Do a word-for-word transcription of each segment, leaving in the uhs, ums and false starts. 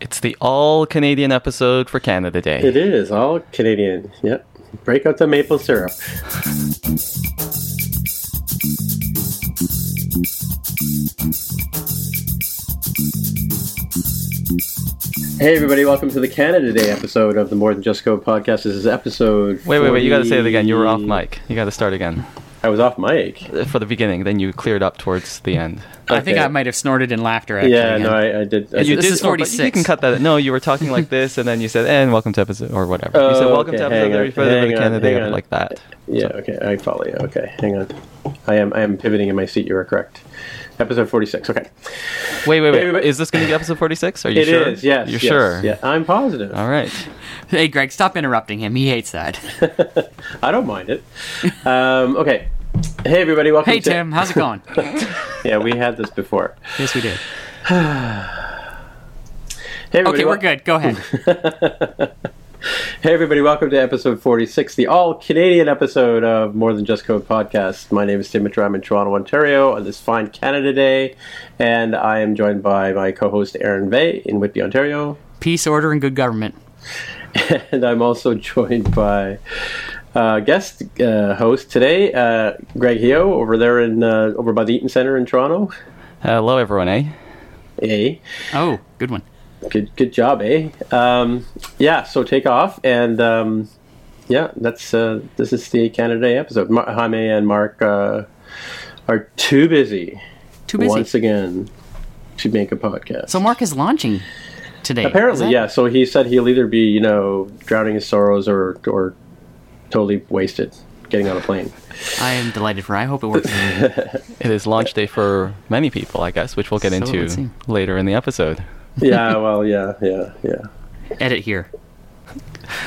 It's the all-Canadian episode for Canada Day. It is, all-Canadian. Yep. Break out the maple syrup. Hey, everybody. Welcome to the Canada Day episode of the More Than Just Code podcast. This is episode forty... Wait, wait, wait. You got to say it again. You were off mic. You got to start again. I was off mic. For the beginning, then you cleared up towards the end. Okay. I think I might have snorted in laughter, actually. Yeah, no, I, I did. I you did this is forty-six. You can cut that. No, you were talking like this, and then you said, and welcome to episode, or whatever. Oh, you said, welcome okay. to episode thirty-four of the Canada, like that. Yeah, so. okay, I follow you. Okay, hang on. I am I am pivoting in my seat. You are correct. Episode forty-six, okay. Wait, wait, wait. Everybody. Is this going to be episode forty-six? Are you it sure? It is, yes. You're yes, sure? Yeah, I'm positive. All right. Hey, Greg, stop interrupting him. He hates that. I don't mind it. Um, okay. Hey, everybody. Welcome hey, to... Hey, Tim. How's it going? Yeah, we had this before. Yes, we did. Hey, everybody. Okay, we're good. Go ahead. Hey, everybody. Welcome to episode forty-six, the all-Canadian episode of More Than Just Code podcast. My name is Tim Mitra. I'm in Toronto, Ontario on this fine Canada Day, and I am joined by my co-host Aaron Vey in Whitby, Ontario. Peace, order, and good government. And I'm also joined by uh, guest uh, host today, uh, Greg Heo, over there in uh, over by the Eaton Centre in Toronto. Hello, everyone, eh? Eh. Oh, good one. Good, good job, eh? Um, yeah, so take off, and um, yeah, that's uh, this is the Canada Day episode. Ma- Jaime and Mark uh, are too busy, too busy once again to make a podcast. So Mark is launching today. Apparently, yeah. So he said he'll either be, you know, drowning his sorrows or or totally wasted getting on a plane. I am delighted for. I hope it works. It is launch day for many people, I guess, which we'll get so into later in the episode. yeah, well, yeah, yeah, yeah. Edit here.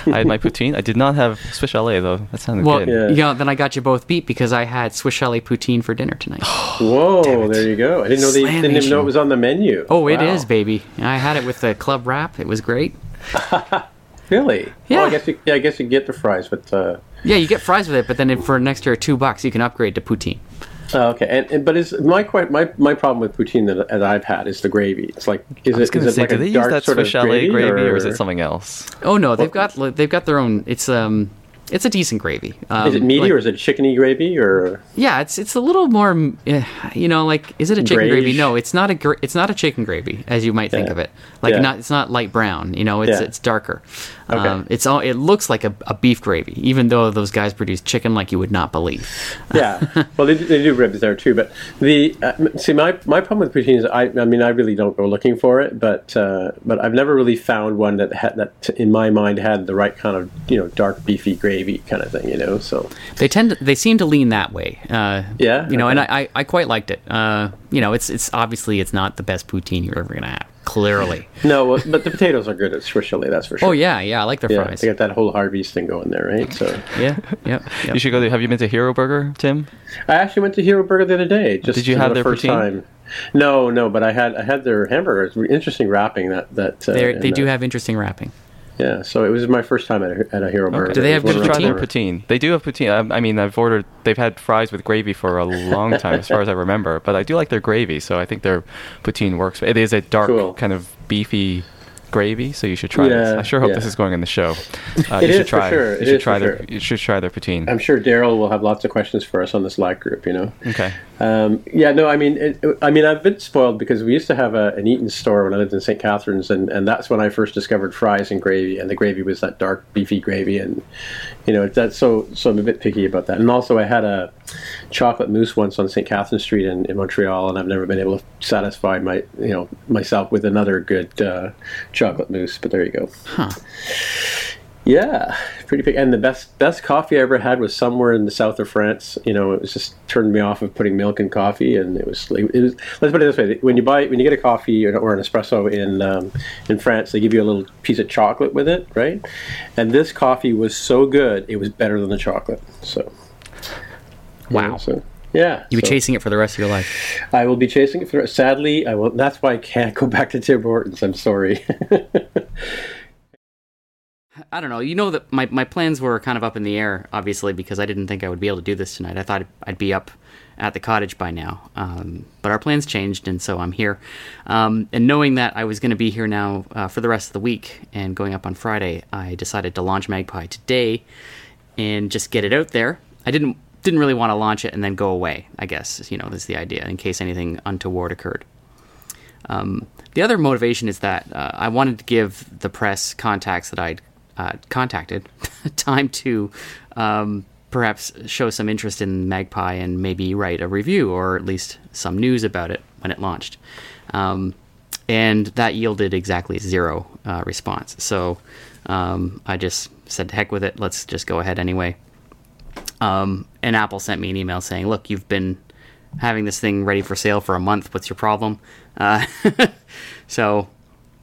I had my poutine. I did not have Swiss Chalet, though. That sounded well, good. Yeah. You know, then I got you both beat because I had Swiss Chalet poutine for dinner tonight. Whoa, there you go. I didn't know they didn't even know it was on the menu. Oh, wow. It is, baby. I had it with the club wrap. It was great. Really? Yeah. Well, I guess you, yeah, I guess you get the fries with... Uh... Yeah, you get fries with it, but then for an extra two bucks, you can upgrade to poutine. Oh, okay, and, and but is my quite my, my problem with poutine that, that I've had is the gravy. It's like is it is say, it like a dark sort of gravy, gravy or? or is it something else? Oh no, they've well, got they've got their own. It's um, it's a decent gravy. Um, is it meaty like, or is it chickeny gravy or? Yeah, it's it's a little more. You know, like is it a chicken Grage? gravy? No, it's not a gra- it's not a chicken gravy as you might think yeah. of it. Like yeah. not it's not light brown. You know, it's yeah. it's darker. Okay. Um, it's all it looks like a, a beef gravy, even though those guys produce chicken like you would not believe. Yeah, well, they, they do ribs there too. But the uh, see, my my problem with poutine is I I mean I really don't go looking for it, but uh, but I've never really found one that had, that in my mind had the right kind of you know dark beefy gravy kind of thing. You know, so they tend to, they seem to lean that way. Uh, yeah, you know, okay. and I, I quite liked it. Uh, you know, it's it's obviously it's not the best poutine you're ever gonna have. Clearly. No, but the potatoes are good at Swiss Chalet, that's for sure. Oh, yeah, yeah, I like their yeah, fries. They got that whole Harvey's thing going there, right? So Yeah, yeah. Yep. You should go there. Have you been to Hero Burger, Tim? I actually went to Hero Burger the other day. Just Did you have the their first poutine? time. No, no, but I had I had their hamburgers. Interesting wrapping. that. that uh, They do that. have interesting wrapping. Yeah, so it was my first time at a, at a Hero okay. Burger. Do they have good poutine? Try their poutine? They do have poutine. I, I mean, I've ordered. They've had fries with gravy for a long time, as far as I remember. But I do like their gravy, so I think their poutine works. It is a dark cool. kind of beefy gravy, so you should try yeah, this. I sure hope yeah. this is going in the show. Uh, it you is should try, for sure. It you should is try for their, sure. You should try their poutine. I'm sure Daryl will have lots of questions for us on this live group. You know. Okay. Um, yeah, no, I mean, it, I mean, I've been spoiled because we used to have a, an Eaton store when I lived in Saint Catharines, and, and that's when I first discovered fries and gravy, and the gravy was that dark, beefy gravy, and you know, that's so. So I'm a bit picky about that. And also, I had a chocolate mousse once on Saint Catharines Street in, in Montreal, and I've never been able to satisfy my, you know, myself with another good uh, chocolate mousse. But there you go. Huh. Yeah, pretty big. And the best best coffee I ever had was somewhere in the south of France. You know, it was just turned me off of putting milk in coffee, and it was like, it was, let's put it this way: when you buy, when you get a coffee or, or an espresso in um, in France, they give you a little piece of chocolate with it, right? And this coffee was so good, it was better than the chocolate. So, wow. Yeah, so. Yeah, you'll be so, chasing it for the rest of your life. I will be chasing it for the rest. Sadly, I will. That's why I can't go back to Tim Hortons. I'm sorry. I don't know. You know that my, my plans were kind of up in the air, obviously, because I didn't think I would be able to do this tonight. I thought I'd be up at the cottage by now. Um, but our plans changed, and so I'm here. Um, and knowing that I was going to be here now uh, for the rest of the week and going up on Friday, I decided to launch Magpie today and just get it out there. I didn't didn't really want to launch it and then go away, I guess. You know, that's the idea, in case anything untoward occurred. Um, the other motivation is that uh, I wanted to give the press contacts that I'd Uh, contacted time to um, perhaps show some interest in Magpie and maybe write a review or at least some news about it when it launched. Um, and that yielded exactly zero uh, response. So um, I just said, heck with it. Let's just go ahead anyway. Um, and Apple sent me an email saying, look, you've been having this thing ready for sale for a month. What's your problem? Uh, so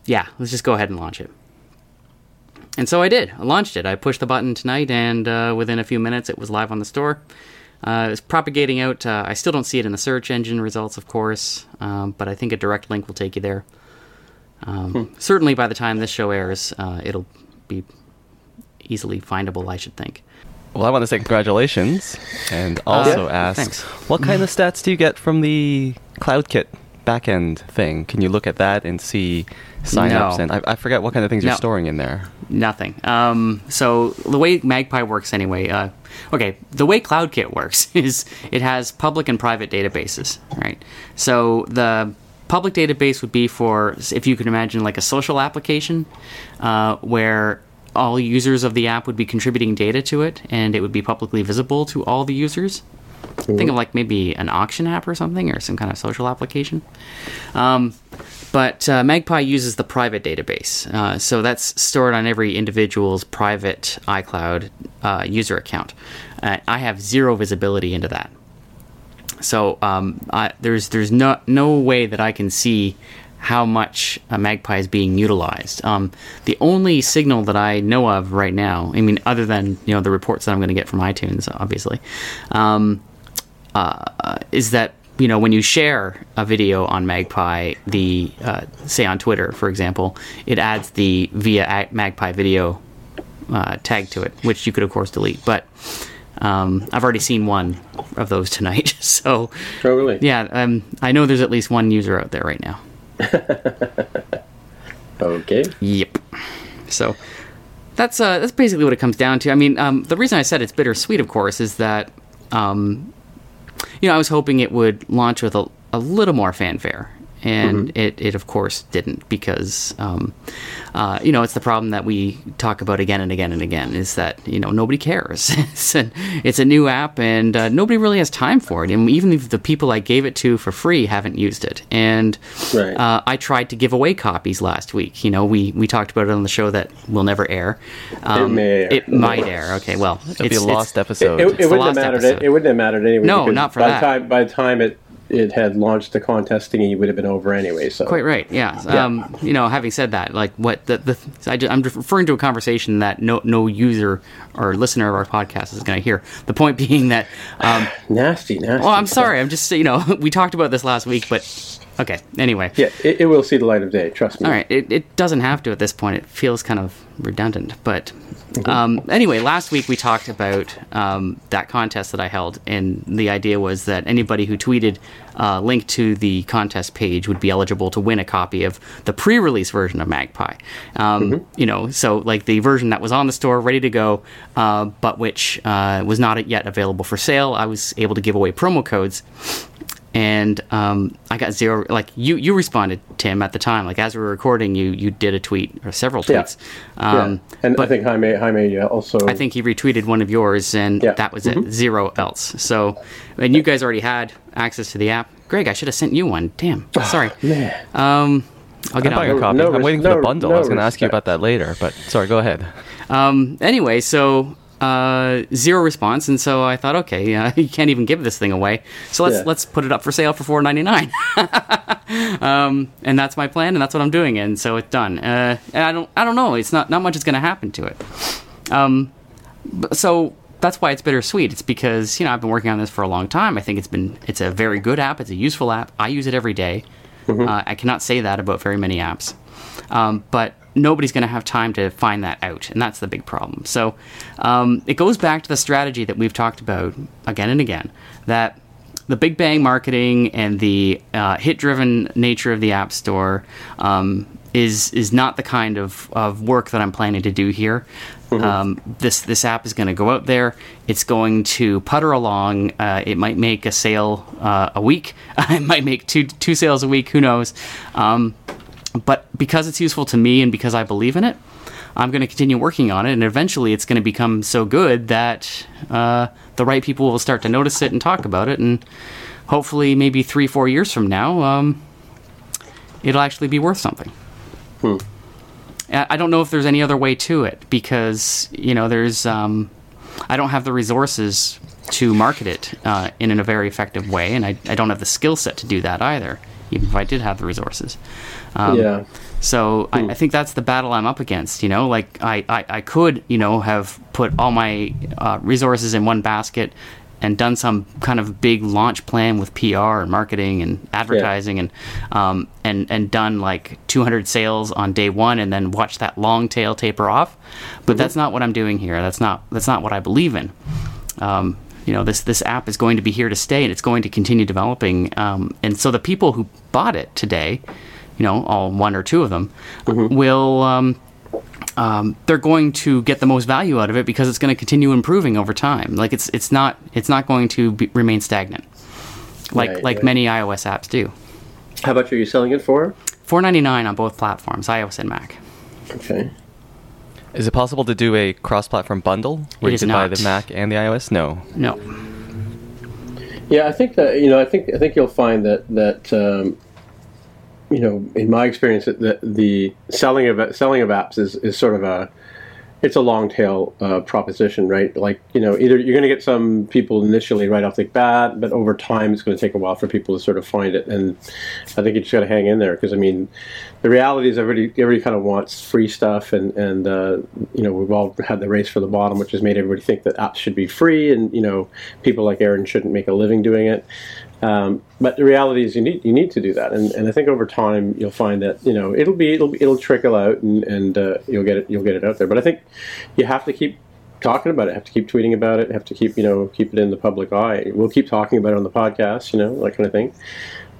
yeah, let's just go ahead and launch it. And so I did. I launched it. I pushed the button tonight, and uh, within a few minutes, it was live on the store. Uh, it was propagating out. Uh, I still don't see it in the search engine results, of course, um, but I think a direct link will take you there. Um, hmm. Certainly by the time this show airs, uh, it'll be easily findable, I should think. Well, I want to say congratulations, and also uh, yeah. ask, Thanks. What kind of stats do you get from the CloudKit backend thing? Can you look at that and see signups? No. And I, I forget what kind of things no. you're storing in there. Nothing. Um, so the way Magpie works anyway, uh, okay, the way CloudKit works is it has public and private databases, right? So the public database would be for, if you can imagine, like a social application uh, where all users of the app would be contributing data to it, and it would be publicly visible to all the users. Cool. Think of like maybe an auction app or something, or some kind of social application. Um, but uh, Magpie uses the private database. Uh, so that's stored on every individual's private iCloud uh, user account. Uh, I have zero visibility into that. So um, I, there's there's no, no way that I can see how much uh, Magpie is being utilized. Um, the only signal that I know of right now, I mean, other than you know the reports that I'm going to get from iTunes, obviously, um, Uh, is that, you know, when you share a video on Magpie, the uh, say on Twitter, for example, it adds the via Magpie video uh, tag to it, which you could, of course, delete. But um, I've already seen one of those tonight. So, oh, really? Yeah, um, I know there's at least one user out there right now. Okay. Yep. So that's uh, that's basically what it comes down to. I mean, um, the reason I said it's bittersweet, of course, is that... Um, You know, I was hoping it would launch with a, a little more fanfare, and mm-hmm. it, it, of course, didn't because, um, uh, you know, it's the problem that we talk about again and again and again is that, you know, nobody cares. it's, a, it's a new app, and uh, nobody really has time for it, and even if the people I gave it to for free haven't used it. And right. uh, I tried to give away copies last week. You know, we, we talked about it on the show that will never air. Um, it may air. It might air. Okay, well. It'll be a lost episode. It, it, it, wouldn't have mattered, episode. It, it wouldn't have mattered anyway. No, not for by that. The time, by the time it... it had launched the contest thingy, it would have been over anyway. So quite right, yeah. yeah. Um, you know, having said that, like what the, the I just, I'm referring to a conversation that no no user or listener of our podcast is going to hear. The point being that um, nasty, nasty. Well, I'm sorry. I'm just you know we talked about this last week, but okay. Anyway, yeah, it, it will see the light of day. Trust me. All right, it it doesn't have to at this point. It feels kind of redundant, but Mm-hmm. Um, anyway, last week we talked about um, that contest that I held, and the idea was that anybody who tweeted a link to the contest page would be eligible to win a copy of the pre-release version of Magpie. Um, mm-hmm. You know, so like the version that was on the store, ready to go, uh, but which uh, was not yet available for sale. I was able to give away promo codes. And um, I got zero. Like you, you responded, Tim, at the time. Like as we were recording, you you did a tweet or several tweets. Yeah. Um, yeah. And I think Jaime, Jaime yeah, also. I think he retweeted one of yours, and yeah. that was mm-hmm. it. Zero else. So, and you guys already had access to the app. Greg, I should have sent you one. Damn, sorry. Man. Um, I'll get on your copy. No, I'm waiting no, for the bundle. No, I was going to ask you about that later, but sorry, go ahead. Um, anyway, so. Uh, zero response, and so I thought, okay, uh, you can't even give this thing away, so let's yeah. let's put it up for sale for four ninety-nine. um, and that's my plan, and that's what I'm doing, and so it's done. Uh, and I don't, I don't know. It's not, not much is going to happen to it. Um, so that's why it's bittersweet. It's because you know I've been working on this for a long time. I think it's been, it's a very good app. It's a useful app. I use it every day. Mm-hmm. Uh, I cannot say that about very many apps, um, but. Nobody's going to have time to find that out, and that's the big problem. So um, it goes back to the strategy that we've talked about again and again, that the big bang marketing and the uh, hit-driven nature of the App Store um, is is not the kind of, of work that I'm planning to do here. Mm-hmm. Um, this this app is going to go out there. It's going to putter along. Uh, it might make a sale uh, a week. It might make two two sales a week. Who knows? Um But because it's useful to me and because I believe in it, I'm going to continue working on it, and eventually it's going to become so good that uh, the right people will start to notice it and talk about it, and hopefully maybe three, four years from now, um, it'll actually be worth something. Hmm. I don't know if there's any other way to it because, you know, there's um, I don't have the resources to market it uh, in, in a very effective way, and I, I don't have the skill set to do that either. Even if I did have the resources. Um, yeah. So I, I think that's the battle I'm up against, you know, like I, I, I could, you know, have put all my uh, resources in one basket and done some kind of big launch plan with P R and marketing and advertising yeah. and, um, and, and done like two hundred sales on day one and then watch that long tail taper off. But mm-hmm. that's not what I'm doing here. That's not, that's not what I believe in. Um, You know, this this app is going to be here to stay, and it's going to continue developing. Um, and so the people who bought it today, you know, all one or two of them, mm-hmm. will um, um, they're going to get the most value out of it because it's going to continue improving over time. Like it's it's not it's not going to be, remain stagnant, like right, like right. many iOS apps do. How much are you selling it for? four ninety-nine on both platforms, iOS and Mac. Okay. Is it possible to do a cross-platform bundle where it you can buy the Mac and the iOS? No. No. Yeah, I think that you know, I think I think you'll find that that um, you know, in my experience, that the selling of selling of apps is, is sort of a it's a long tail uh, proposition, right? Like you know, either you're going to get some people initially right off the bat, but over time, it's going to take a while for people to sort of find it. And I think you just got to hang in there because I mean. The reality is everybody, everybody kind of wants free stuff, and, and uh, you know, we've all had the race for the bottom, which has made everybody think that apps should be free, and, you know, people like Aaron shouldn't make a living doing it. Um, but the reality is you need you need to do that, and, and I think over time you'll find that, you know, it'll be it'll it'll trickle out, and, and uh, you'll get it you'll get it out there. But I think you have to keep talking about it, have to keep tweeting about it, have to keep, you know, keep it in the public eye. We'll keep talking about it on the podcast, you know, that kind of thing.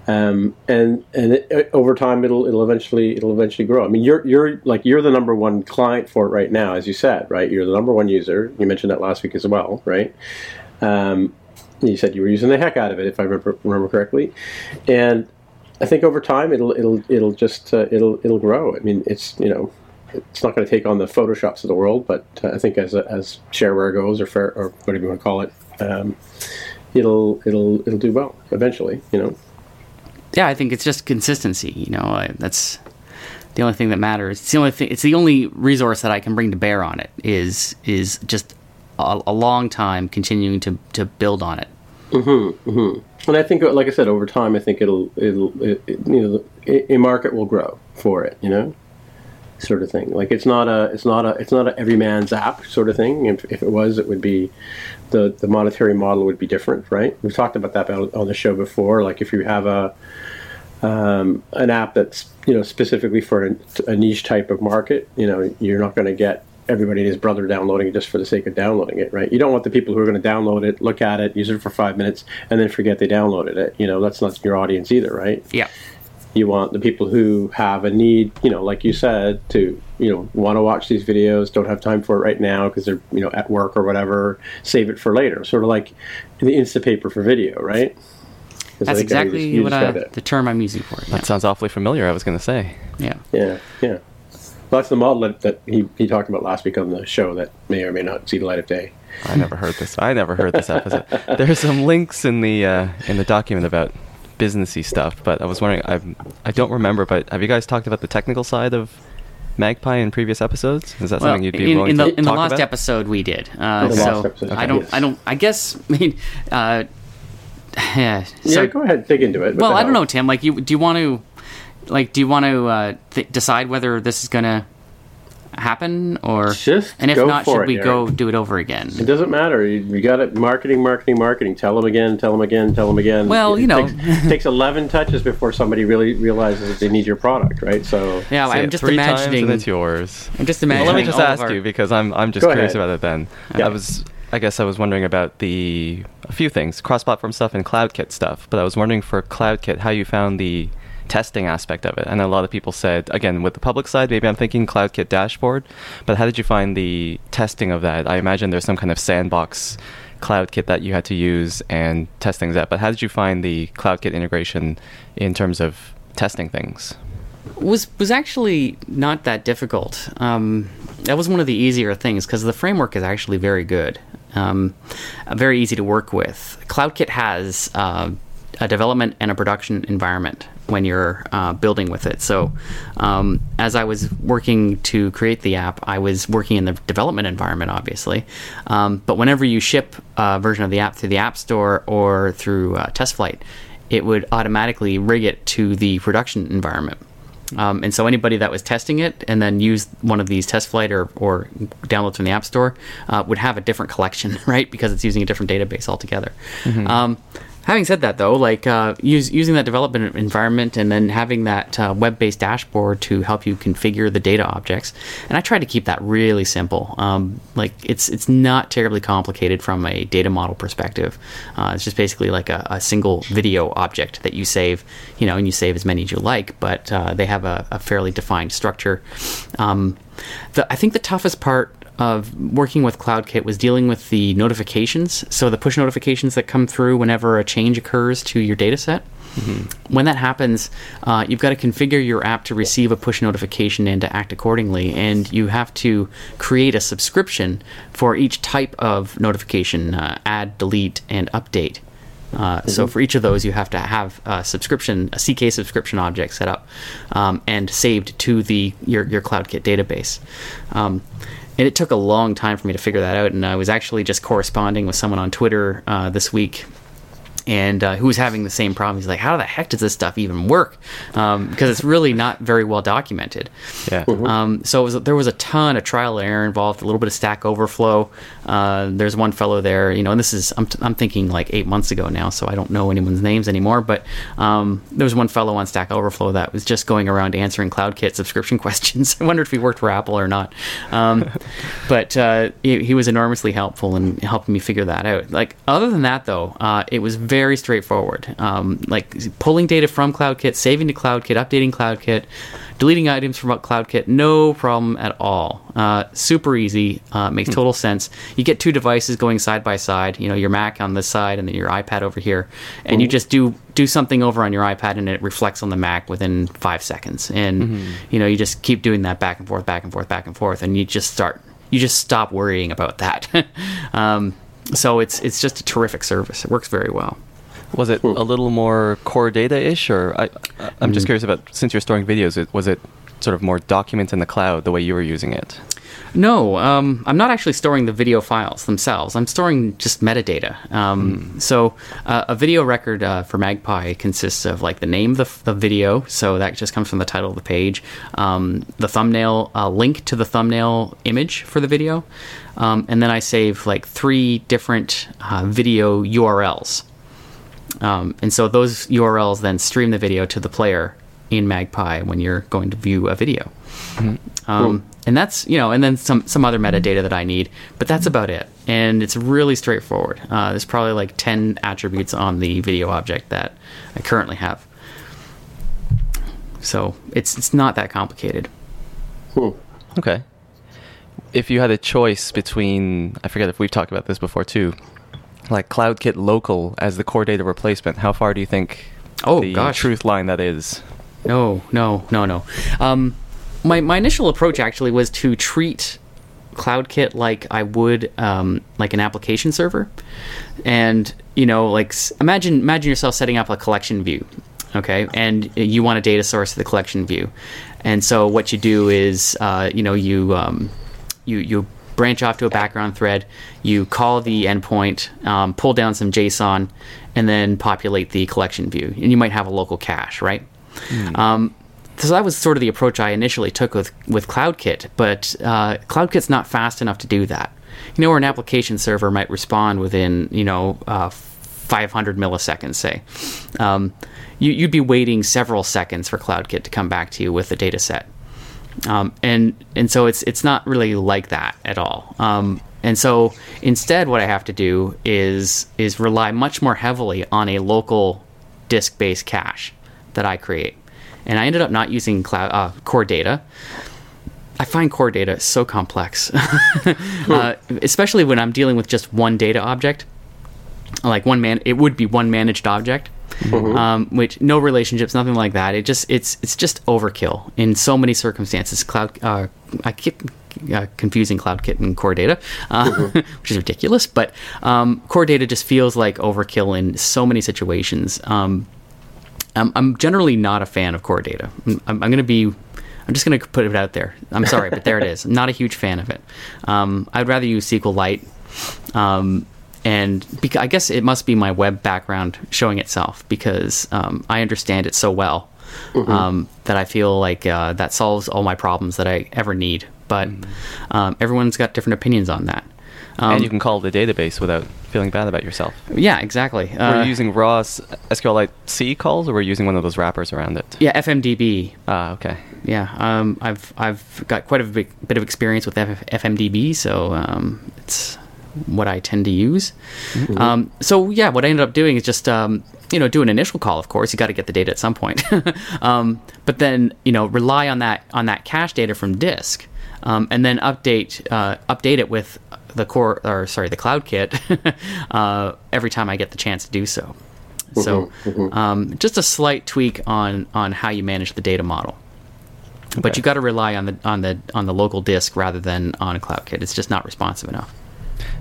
Um, and and it, over time, it'll it'll eventually it'll eventually grow. I mean, you're you're like you're the number one client for it right now, as you said, right? You're the number one user. You mentioned that last week as well, right? Um, you said you were using the heck out of it, if I remember, remember correctly. And I think over time, it'll it'll it'll just uh, it'll it'll grow. I mean, it's you know, it's not going to take on the Photoshops of the world, but uh, I think as as shareware goes, or fair, or whatever you want to call it, um, it'll it'll it'll do well eventually, you know. Yeah, I think it's just consistency. You know, I, that's the only thing that matters. It's the only thing. It's the only resource that I can bring to bear on it is is just a, a long time continuing to, to build on it. Mm-hmm, mm-hmm. And I think, like I said, over time, I think it'll it'll it, it, you know a market will grow for it. You know, sort of thing. Like it's not a it's not a it's not a every man's app sort of thing. If, if it was, it would be. The, the monetary model would be different, right? We've talked about that on the show before. Like if you have a um, an app that's you know specifically for a, a niche type of market, you know you're not going to get everybody and his brother downloading it just for the sake of downloading it, right? You don't want the people who are going to download it, look at it, use it for five minutes, and then forget they downloaded it. You know, that's not your audience either, right? Yeah. You want the people who have a need, you know, like you said, to, you know, want to watch these videos, don't have time for it right now because they're, you know, at work or whatever, save it for later. Sort of like the Instapaper for video, right? That's exactly you just, you what I, the term I'm using for it. Yeah. That sounds awfully familiar, I was going to say. Yeah. Yeah, yeah. Well, that's the model that, that he, he talked about last week on the show that may or may not see the light of day. I never heard this. I never heard this episode. There's some links in the uh, in the document about businessy stuff, but I was wondering, I'm, I don't remember, but have you guys talked about the technical side of Magpie in previous episodes? Is that well, something you'd be in, willing in the, to in talk about? In the last about? episode, we did. Uh, the so last episode. Okay. I don't. Yes. I don't. I guess. I mean. Uh, yeah. So, yeah. Go ahead. Dig into it. Well, I don't know, Tim. Like, you do you want to, like, do you want to uh, th- decide whether this is going to happen or? Just and if go not, for should it, we Eric. go do it over again? It doesn't matter. You, you got it. Marketing, marketing, marketing. Tell them again. Tell them again. Tell them again. Well, it, you know, takes, takes eleven touches before somebody really realizes that they need your product, right? So yeah, I'm just three imagining times and it's yours. I'm just imagining. Well, let me just ask our... you because I'm I'm just go curious ahead. about it. Then yeah. I was. I guess I was wondering about the a few things, cross-platform stuff and CloudKit stuff, but I was wondering for CloudKit how you found the testing aspect of it. And a lot of people said, again, with the public side, maybe I'm thinking CloudKit dashboard, but how did you find the testing of that? I imagine there's some kind of sandbox CloudKit that you had to use and test things out, but how did you find the CloudKit integration in terms of testing things? Was was actually not that difficult. Um, that was one of the easier things because the framework is actually very good, um, very easy to work with. CloudKit has uh, a development and a production environment when you're uh, building with it. So um, as I was working to create the app, I was working in the development environment, obviously. Um, but whenever you ship a version of the app through the App Store or through uh, TestFlight, it would automatically rig it to the production environment. Um, and so anybody that was testing it and then used one of these test flight or, or downloads from the App Store uh, would have a different collection, right? Because it's using a different database altogether. Mm-hmm. Um, having said that, though, like uh, use, using that development environment and then having that uh, web-based dashboard to help you configure the data objects, and I try to keep that really simple. Um, like it's it's not terribly complicated from a data model perspective. Uh, it's just basically like a, a single video object that you save, you know, and you save as many as you like. But uh, they have a, a fairly defined structure. Um, the, I think the toughest part of working with CloudKit was dealing with the notifications, so the push notifications that come through whenever a change occurs to your data set. Mm-hmm. When that happens, uh, you've got to configure your app to receive a push notification and to act accordingly, and you have to create a subscription for each type of notification, uh, add, delete, and update. Uh, mm-hmm. So for each of those, you have to have a subscription, a C K subscription object set up um, and saved to the your, your CloudKit database. Um, And it took a long time for me to figure that out, and I was actually just corresponding with someone on Twitter uh, this week, and uh, who was having the same problem. He's like, how the heck does this stuff even work? Um, because it's really not very well documented. Yeah. Mm-hmm. Um, so it was, there was a ton of trial and error involved, a little bit of Stack Overflow. Uh, there's one fellow there, you know, and this is, I'm, t- I'm thinking like eight months ago now, so I don't know anyone's names anymore, but um, there was one fellow on Stack Overflow that was just going around answering CloudKit subscription questions. I wondered if he worked for Apple or not. Um, but uh, he, he was enormously helpful in helping me figure that out. Like, other than that, though, uh, it was very Very straightforward, um, like pulling data from CloudKit, saving to CloudKit, updating CloudKit, deleting items from CloudKit, no problem at all. Uh, super easy, uh, makes total sense. You get two devices going side by side, you know, your Mac on this side and then your iPad over here, and you just do do something over on your iPad and it reflects on the Mac within five seconds. And, mm-hmm. you know, you just keep doing that back and forth, back and forth, back and forth, and you just start, you just stop worrying about that. um, So it's it's just a terrific service. It works very well. Was it a little more core data-ish? Or I, I'm just curious about, since you're storing videos, was it sort of more documents in the cloud, the way you were using it? No, um, I'm not actually storing the video files themselves. I'm storing just metadata. Um, mm. So uh, a video record uh, for Magpie consists of like the name of the, f- the video, so that just comes from the title of the page, um, the thumbnail, uh, link to the thumbnail image for the video, um, and then I save like three different uh, video U R Ls. Um, and so those U R Ls then stream the video to the player in Magpie when you're going to view a video. Mm-hmm. Um, cool. And that's, you know, and then some, some other metadata that I need, but that's about it. And it's really straightforward. Uh, there's probably like ten attributes on the video object that I currently have. So it's it's not that complicated. Cool. Okay. If you had a choice between, I forget if we've talked about this before too, like CloudKit Local as the core data replacement, how far do you think oh, the gosh. truth line that is? No, no, no, no. Um, my my initial approach actually was to treat CloudKit like I would um, like an application server, and you know, like imagine imagine yourself setting up a collection view, okay, and you want a data source to the collection view, and so what you do is uh, you know you um, you you branch off to a background thread, you call the endpoint, um, pull down some JSON, and then populate the collection view, and you might have a local cache, right? Mm. Um, so that was sort of the approach I initially took with, with CloudKit, but uh, CloudKit's not fast enough to do that. You know, where an application server might respond within, you know, uh, five hundred milliseconds, say. Um, you, you'd be waiting several seconds for CloudKit to come back to you with the data set. Um, and and so it's it's not really like that at all. Um, and so instead what I have to do is is rely much more heavily on a local disk-based cache that I create. And I ended up not using cloud, uh, core data. I find core data so complex, cool. uh, especially when I'm dealing with just one data object. Like one man, it would be one managed object, mm-hmm. um, which no relationships, nothing like that. It just it's it's just overkill in so many circumstances. Cloud, uh, I keep uh, confusing CloudKit and core data, uh, mm-hmm. which is ridiculous. But um, core data just feels like overkill in so many situations. Um, Um, I'm generally not a fan of core data. I'm, I'm going to be, I'm just going to put it out there. I'm sorry, but there it is. I'm not a huge fan of it. Um, I'd rather use SQLite. Um, and beca- I guess it must be my web background showing itself because um, I understand it so well mm-hmm. um, that I feel like uh, that solves all my problems that I ever need. But um, everyone's got different opinions on that. Um, and you can call the database without feeling bad about yourself. Yeah, exactly. Uh, were you using raw S Q Lite C calls, or were you using one of those wrappers around it? Yeah, F M D B. Ah, uh, okay. Yeah, um, I've I've got quite a big, bit of experience with F M D B, so um, it's what I tend to use. Mm-hmm. Um, so yeah, what I ended up doing is just um, you know do an initial call. Of course, you got to get the data at some point, um, but then you know rely on that on that cache data from disk, um, and then update uh, update it with. the core or sorry the CloudKit uh, every time I get the chance to do so. Mm-hmm, so mm-hmm. Um, just a slight tweak on on how you manage the data model. Okay. But you got to rely on the on the on the local disk rather than on CloudKit. It's just not responsive enough.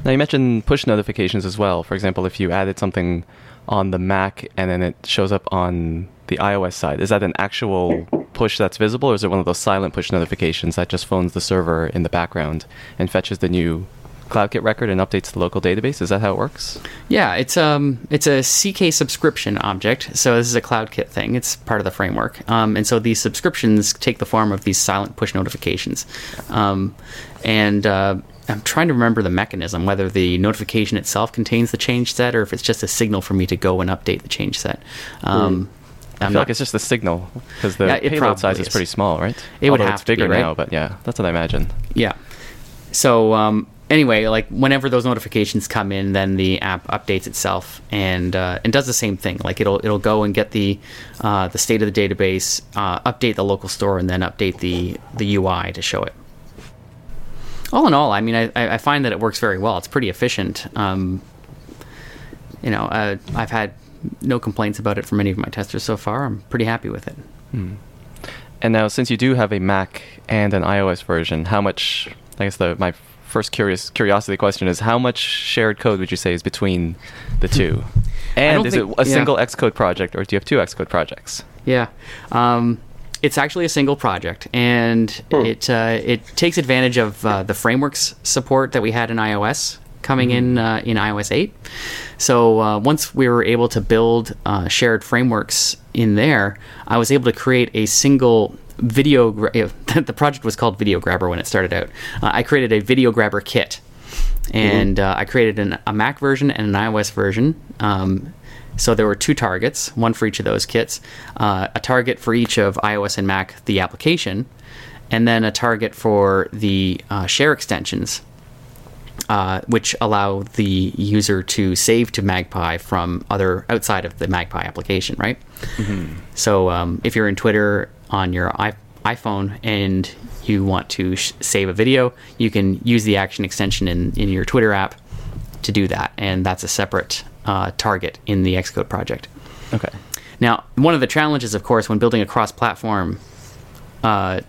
Now you mentioned push notifications as well. For example, if you added something on the Mac and then it shows up on the iOS side, is that an actual push that's visible, or is it one of those silent push notifications that just phones the server in the background and fetches the new CloudKit record and updates the local database? Is that how it works? Yeah, it's um, it's a C K subscription object. So this is a CloudKit thing. It's part of the framework. Um, and so these subscriptions take the form of these silent push notifications. Um, and uh, I'm trying to remember the mechanism, whether the notification itself contains the change set or if it's just a signal for me to go and update the change set. Um, mm. I feel not, like it's just the signal because the yeah, payload size is. is pretty small, right? It Although would have it's bigger to be, right? now, but yeah, that's what I imagine. Yeah. So... Um, Anyway, like whenever those notifications come in, then the app updates itself and uh, and does the same thing. Like it'll it'll go and get the uh, the state of the database, uh, update the local store, and then update the, the U I to show it. All in all, I mean, I, I find that it works very well. It's pretty efficient. Um, you know, uh, I've had no complaints about it from any of my testers so far. I'm pretty happy with it. Mm. And now, since you do have a Mac and an iOS version, how much? I guess the my First curious curiosity question is how much shared code would you say is between the two? And is think, it a yeah. single Xcode project, or do you have two Xcode projects? Yeah, um, it's actually a single project, and oh. it uh, it takes advantage of uh, the frameworks support that we had in iOS coming mm-hmm. in uh, in iOS eight. So uh, once we were able to build uh, shared frameworks in there, I was able to create a single. Video, the project was called Video Grabber when it started out. Uh, I created a Video Grabber kit, and mm-hmm. uh, I created an, a Mac version and an iOS version. Um, so there were two targets, one for each of those kits, uh, a target for each of iOS and Mac, the application, and then a target for the uh, share extensions, uh, which allow the user to save to Magpie from other outside of the Magpie application, right? Mm-hmm. So um, if you're in Twitter on your iPhone, iPhone and you want to sh- save a video, you can use the action extension in, in your Twitter app to do that, and that's a separate uh, target in the Xcode project. Okay. Now, one of the challenges, of course, when building a cross-platform uh,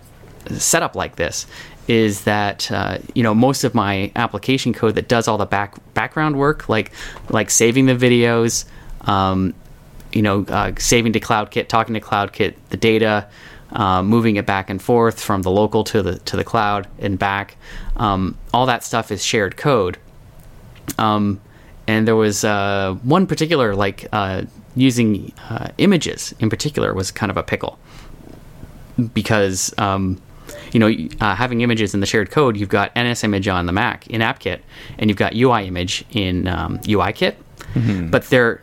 setup like this is that uh, you know, most of my application code that does all the back background work, like like saving the videos, um, you know, uh, saving to CloudKit, talking to CloudKit, the data. Uh, moving it back and forth from the local to the to the cloud and back, um, all that stuff is shared code. Um, and there was uh, one particular, like uh, using uh, images in particular, was kind of a pickle because um, you know uh, having images in the shared code, you've got NSImage on the Mac in AppKit, and you've got UIImage in um, UIKit, mm-hmm. but they're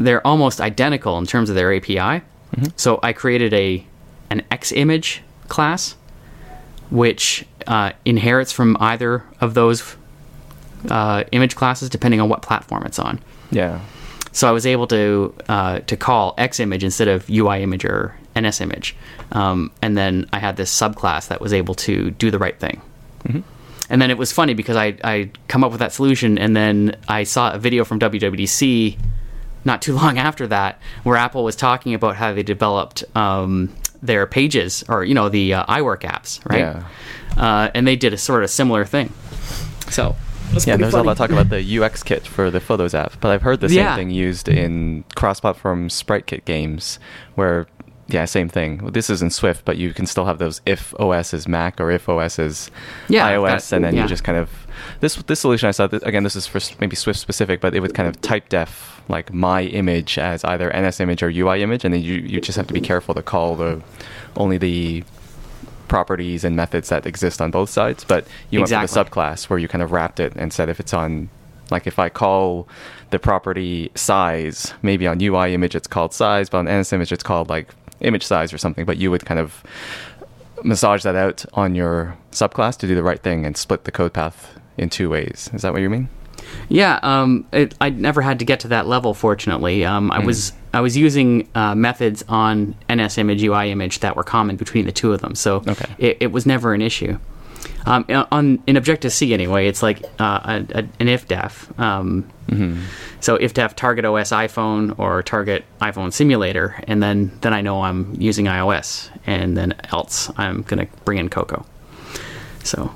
they're almost identical in terms of their A P I. Mm-hmm. So I created a an XImage class, which uh, inherits from either of those uh, image classes, depending on what platform it's on. Yeah. So I was able to uh, to call XImage instead of UIImage or NSImage, um, and then I had this subclass that was able to do the right thing. Mm-hmm. And then it was funny because I I come up with that solution, and then I saw a video from W W D C not too long after that, where Apple was talking about how they developed. Um, their pages or, you know, the uh, iWork apps, right? Yeah. Uh, and they did a sort of similar thing. So, that's yeah, there's funny. A lot of talk about the U X kit for the Photos app, but I've heard the same yeah. thing used in cross-platform Sprite Kit games where, yeah, same thing. Well, this is in Swift, but you can still have those if O S is Mac or if O S is yeah, iOS, and then yeah. you just kind of... This this solution I saw, this, again, this is for maybe Swift-specific, but it would kind of type-def like my image as either NSImage or UIImage, and then you, you just have to be careful to call the only the properties and methods that exist on both sides, but you exactly. went for the subclass where you kind of wrapped it and said if it's on... Like if I call the property size, maybe on UIImage it's called size, but on NSImage it's called like... image size or something, but you would kind of massage that out on your subclass to do the right thing and split the code path in two ways. Is that what you mean? Yeah, um, it, I never had to get to that level, fortunately. Um, I mm. was I was using uh, methods on NSImage, UIImage that were common between the two of them, so okay. it, it was never an issue. Um, on in Objective-C anyway, it's like uh, a, a, an if def. Um, mm-hmm. So if def target O S iPhone or target iPhone simulator, and then, then I know I'm using iOS, and then else I'm going to bring in Cocoa. So,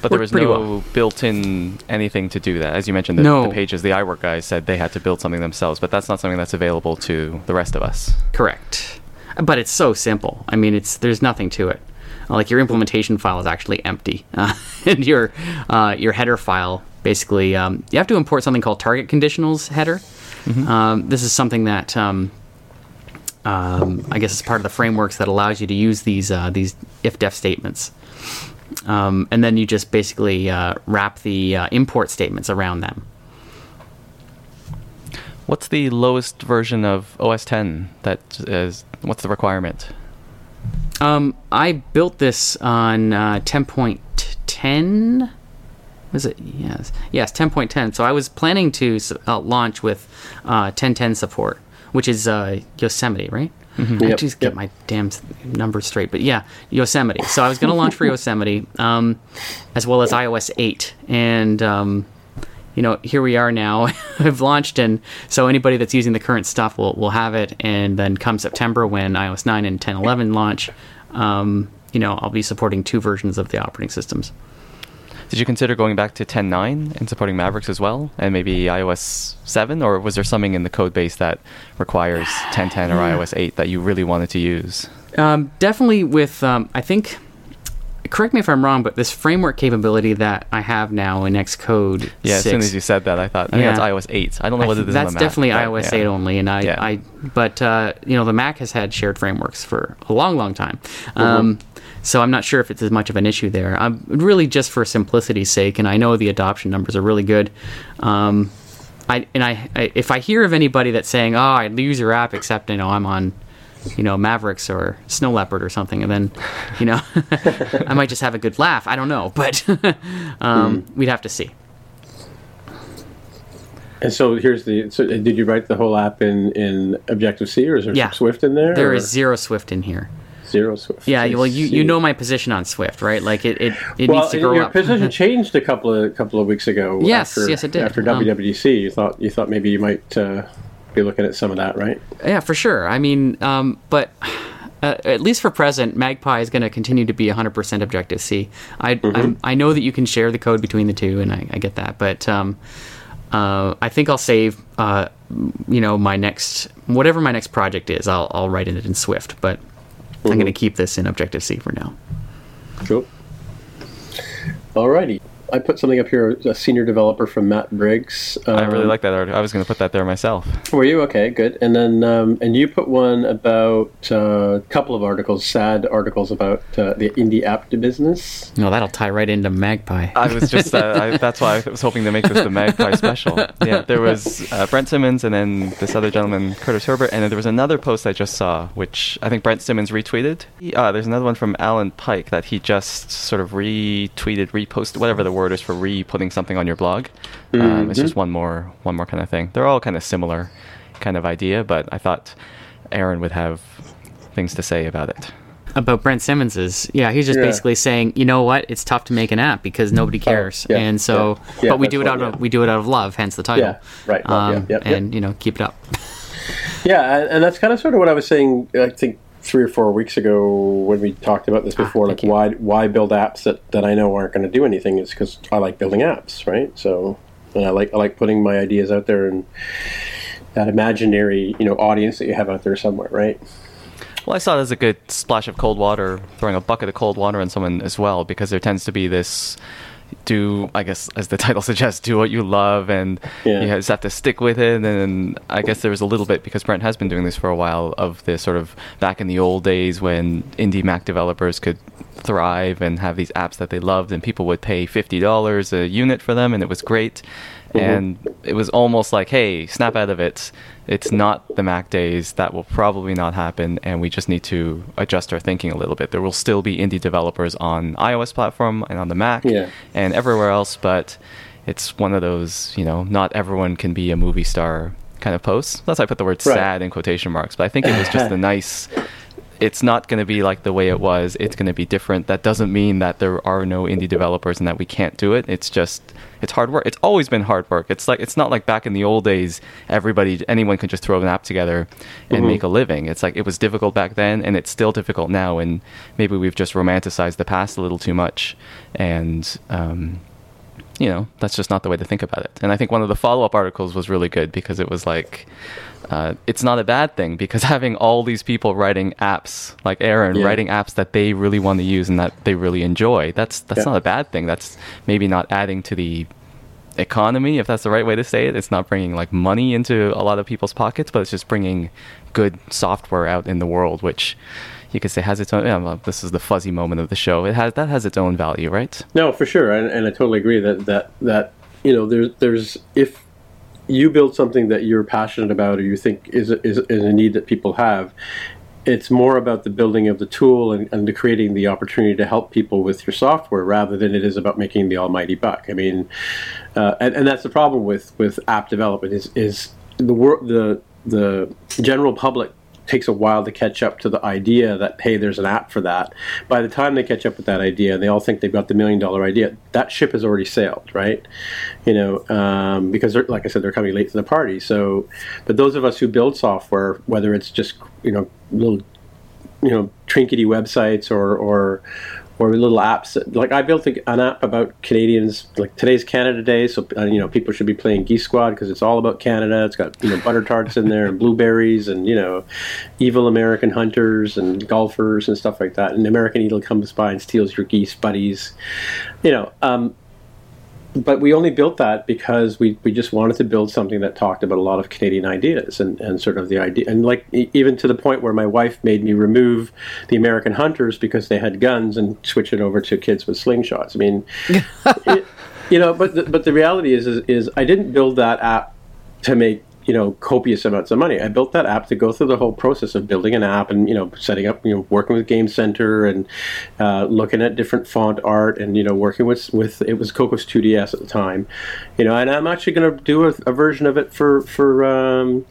but there was no well. built-in anything to do that. As you mentioned, the, no. the pages, the iWork guys said they had to build something themselves, but that's not something that's available to the rest of us. Correct. But it's so simple. I mean, it's there's nothing to it. Like your implementation file is actually empty, uh, and your uh, your header file basically um, you have to import something called target conditionals header. Mm-hmm. Um, this is something that um, um, I guess is part of the frameworks that allows you to use these uh, these if def statements, um, and then you just basically uh, wrap the uh, import statements around them. What's the lowest version of O S ten? That is, what's the requirement? Um, I built this on uh, ten point ten. Was it? Yes. Yes, ten point ten. So I was planning to uh, launch with uh, ten ten support, which is uh, Yosemite, right? Mm-hmm. Yep, I just yep. get my damn numbers straight. But yeah, Yosemite. So I was going to launch for Yosemite, um, as well as iOS eight. And, um, you know, here we are now. I've launched, and so anybody that's using the current stuff will, will have it. And then come September when iOS nine and ten eleven launch, Um, you know, I'll be supporting two versions of the operating systems. Did you consider going back to ten nine and supporting Mavericks as well, and maybe iOS seven, or was there something in the code base that requires ten ten or iOS eight that you really wanted to use? Um, definitely with, um, I think, correct me if I'm wrong, but this framework capability that I have now in Xcode yeah, six. As soon as you said that, I thought, I yeah. think that's iOS eight. I don't know whether this is on the Mac. That's definitely iOS yeah. eight only, and I, yeah. I but, uh, you know, the Mac has had shared frameworks for a long, long time. Um, mm-hmm. So I'm not sure if it's as much of an issue there. I'm really just for simplicity's sake, and I know the adoption numbers are really good. Um, I and I, I if I hear of anybody that's saying, oh, I use your app, except, you know, I'm on you know, Mavericks or Snow Leopard or something, and then, you know, I might just have a good laugh. I don't know, but um, mm. we'd have to see. And so here's the. So did you write the whole app in, in Objective-C, or is there yeah. some Swift in there? There or? is zero Swift in here. Zero Swift. Yeah, well, you, you know my position on Swift, right? Like it, it, it well, needs to grow your up. Your position changed a couple of couple of weeks ago. Yes, after, yes, it did. After W W D C, um, you thought you thought maybe you might uh, be looking at some of that, right? Yeah, for sure. I mean, um, but uh, at least for present, Magpie is going to continue to be one hundred percent Objective-C. I mm-hmm. I know that you can share the code between the two, and I, I get that, but. Um, Uh, I think I'll save, uh, you know, my next, whatever my next project is, I'll I'll write it in Swift, but mm-hmm. I'm going to keep this in Objective-C for now. Cool. Alrighty. I put something up here, a senior developer from Matt Briggs. Um, I really like that article. I was going to put that there myself. Were you? Okay, good. And then, um, and you put one about a uh, couple of articles, sad articles about uh, the indie app business. No, that'll tie right into Magpie. I was just, uh, I, that's why I was hoping to make this the Magpie special. Yeah, there was uh, Brent Simmons and then this other gentleman, Curtis Herbert, and then there was another post I just saw, which I think Brent Simmons retweeted. Uh, there's another one from Alan Pike that he just sort of retweeted, reposted, whatever the word is for re-putting something on your blog. Um, mm-hmm. It's just one more one more kind of thing. They're all kind of similar kind of idea, but I thought Aaron would have things to say about it. About Brent Simmons's. Yeah, he's just yeah. basically saying, you know what, it's tough to make an app because nobody cares. Oh, yeah, and so yeah, yeah, but we do it out yeah. of we do it out of love, hence the title. Yeah, right. Love, um, yeah, yeah, and yeah. you know, keep it up. yeah, and that's kind of sort of what I was saying, I think three or four weeks ago when we talked about this before, ah, like why why build apps that, that I know aren't going to do anything? It's because I like building apps, right? So, and I like I like putting my ideas out there and that imaginary, you know, audience that you have out there somewhere, right? Well, I saw it as a good splash of cold water, throwing a bucket of cold water on someone as well, because there tends to be this do, I guess, as the title suggests, do what you love, and yeah. you just have to stick with it. And I guess there was a little bit, because Brent has been doing this for a while, of this sort of back in the old days when indie Mac developers could thrive and have these apps that they loved, and people would pay fifty dollars a unit for them, and it was great. Mm-hmm. And it was almost like, hey, snap out of it. It's not the Mac days. That will probably not happen, and we just need to adjust our thinking a little bit. There will still be indie developers on iOS platform and on the Mac yeah. and everywhere else, but it's one of those, you know, not everyone can be a movie star kind of posts. That's why I put the word right. sad in quotation marks, but I think it was just a nice... It's not going to be like the way it was. It's going to be different. That doesn't mean that there are no indie developers and that we can't do it. It's just, it's hard work. It's always been hard work. It's like, it's not like back in the old days, everybody, anyone could just throw an app together and mm-hmm. make a living. It's like, it was difficult back then and it's still difficult now. And maybe we've just romanticized the past a little too much. And, um, you know, that's just not the way to think about it. And I think one of the follow-up articles was really good because it was like, uh, it's not a bad thing because having all these people writing apps, like Aaron, yeah. writing apps that they really want to use and that they really enjoy, that's that's yeah. not a bad thing. That's maybe not adding to the economy, if that's the right way to say it. It's not bringing like money into a lot of people's pockets, but it's just bringing good software out in the world, which... You could say has its own. Yeah, well, this is the fuzzy moment of the show. It has that has its own value, right? No, for sure, and, and I totally agree that that that you know there's there's if you build something that you're passionate about or you think is a, is is a need that people have, it's more about the building of the tool and, and the creating the opportunity to help people with your software rather than it is about making the almighty buck. I mean, uh, and and that's the problem with, with app development is is the wor- the the general public. Takes a while to catch up to the idea that, hey, there's an app for that. By the time they catch up with that idea and they all think they've got the million dollar idea, that ship has already sailed, right? You know, um, because they're, like I said, they're coming late to the party. So, but those of us who build software, whether it's just, you know, little, you know, trinkety websites or, or, or little apps. Like I built an app about Canadians, like today's Canada Day, so uh, you know people should be playing Geese Squad because it's all about Canada. It's got you know butter tarts in there and blueberries and you know evil American hunters and golfers and stuff like that. And American Eagle comes by and steals your geese, buddies. You know, um, but we only built that because we, we just wanted to build something that talked about a lot of Canadian ideas and, and sort of the idea and like even to the point where my wife made me remove the American hunters because they had guns and switch it over to kids with slingshots. I mean, it, you know, but the, but the reality is, is is I didn't build that app to make you know, copious amounts of money. I built that app to go through the whole process of building an app and, you know, setting up, you know, working with Game Center and uh, looking at different font art and, you know, working with, with it was Cocos two D S at the time, you know, and I'm actually going to do a, a version of it for, for, um,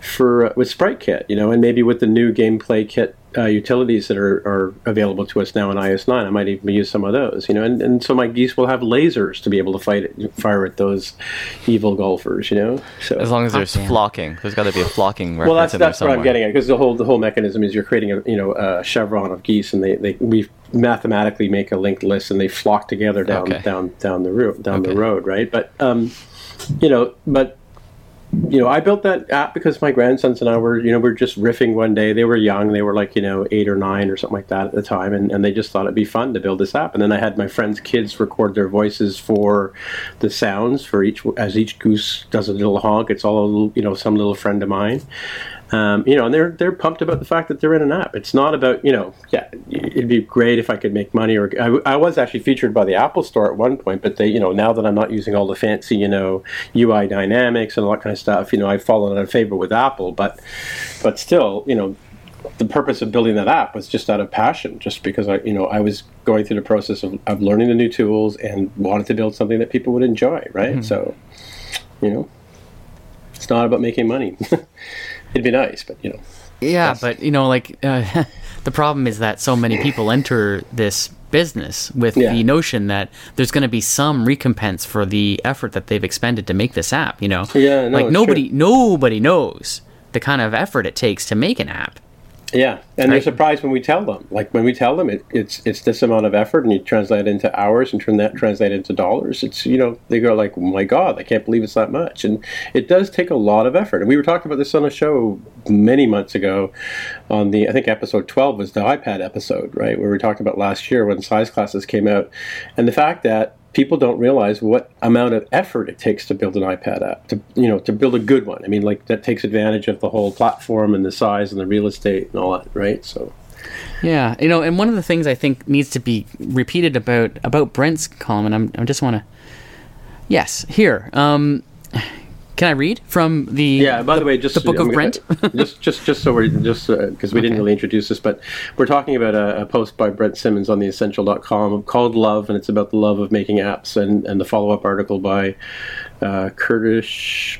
for, uh, with Sprite Kit, you know, and maybe with the new gameplay kit Uh, utilities that are, are available to us now in iOS nine. I might even use some of those, you know, and, and so my geese will have lasers to be able to fight it, fire at those evil golfers, you know. So as long as there's oh, flocking, there's got to be a flocking reference. Well, that's in that's there what I'm getting at, because the whole the whole mechanism is you're creating a you know a chevron of geese, and they, they we mathematically make a linked list, and they flock together down okay. down down the road down okay. the road, right? But um, you know, but. You know, I built that app because my grandsons and I were, you know, we were just riffing one day. They were young. They were like, you know, eight or nine or something like that at the time. And, and they just thought it'd be fun to build this app. And then I had my friends' kids record their voices for the sounds for each, as each goose does a little honk. It's all a little, you know, some little friend of mine. Um, you know, and they're they're pumped about the fact that they're in an app. It's not about, you know, yeah, it'd be great if I could make money. Or I, I was actually featured by the Apple Store at one point, but they, you know, now that I'm not using all the fancy, you know, U I dynamics and all that kind of stuff, you know, I've fallen out of favor with Apple. But, but still, you know, the purpose of building that app was just out of passion, just because I, you know, I was going through the process of, of learning the new tools and wanted to build something that people would enjoy, right? Mm-hmm. So, you know, it's not about making money. It'd be nice, but you know. Yeah, that's... but you know, like uh, the problem is that so many people enter this business with yeah. the notion that there's going to be some recompense for the effort that they've expended to make this app. You know, yeah, no, like nobody, true. nobody knows the kind of effort it takes to make an app. Yeah, and they're surprised when we tell them. Like when we tell them, it, it's it's this amount of effort, and you translate it into hours, and turn that translate into dollars. It's you know they go like, oh my God, I can't believe it's that much, and it does take a lot of effort. And we were talking about this on a show many months ago, on the I think episode twelve was the iPad episode, right, where we talked about last year when size classes came out, and the fact that people don't realize what amount of effort it takes to build an iPad app, to you know, to build a good one. I mean, like that takes advantage of the whole platform and the size and the real estate and all that, right? So, yeah, you know, and one of the things I think needs to be repeated about about Brent's column, and I'm I just want to, yes, here. Um, Can I read from the yeah? By the, the way, just the book I'm of Brent. Gonna, just, just, just so we're just because uh, we okay. didn't really introduce this, but we're talking about a, a post by Brent Simmons on the essential dot com called "Love," and it's about the love of making apps, and, and the follow-up article by uh, Curtis.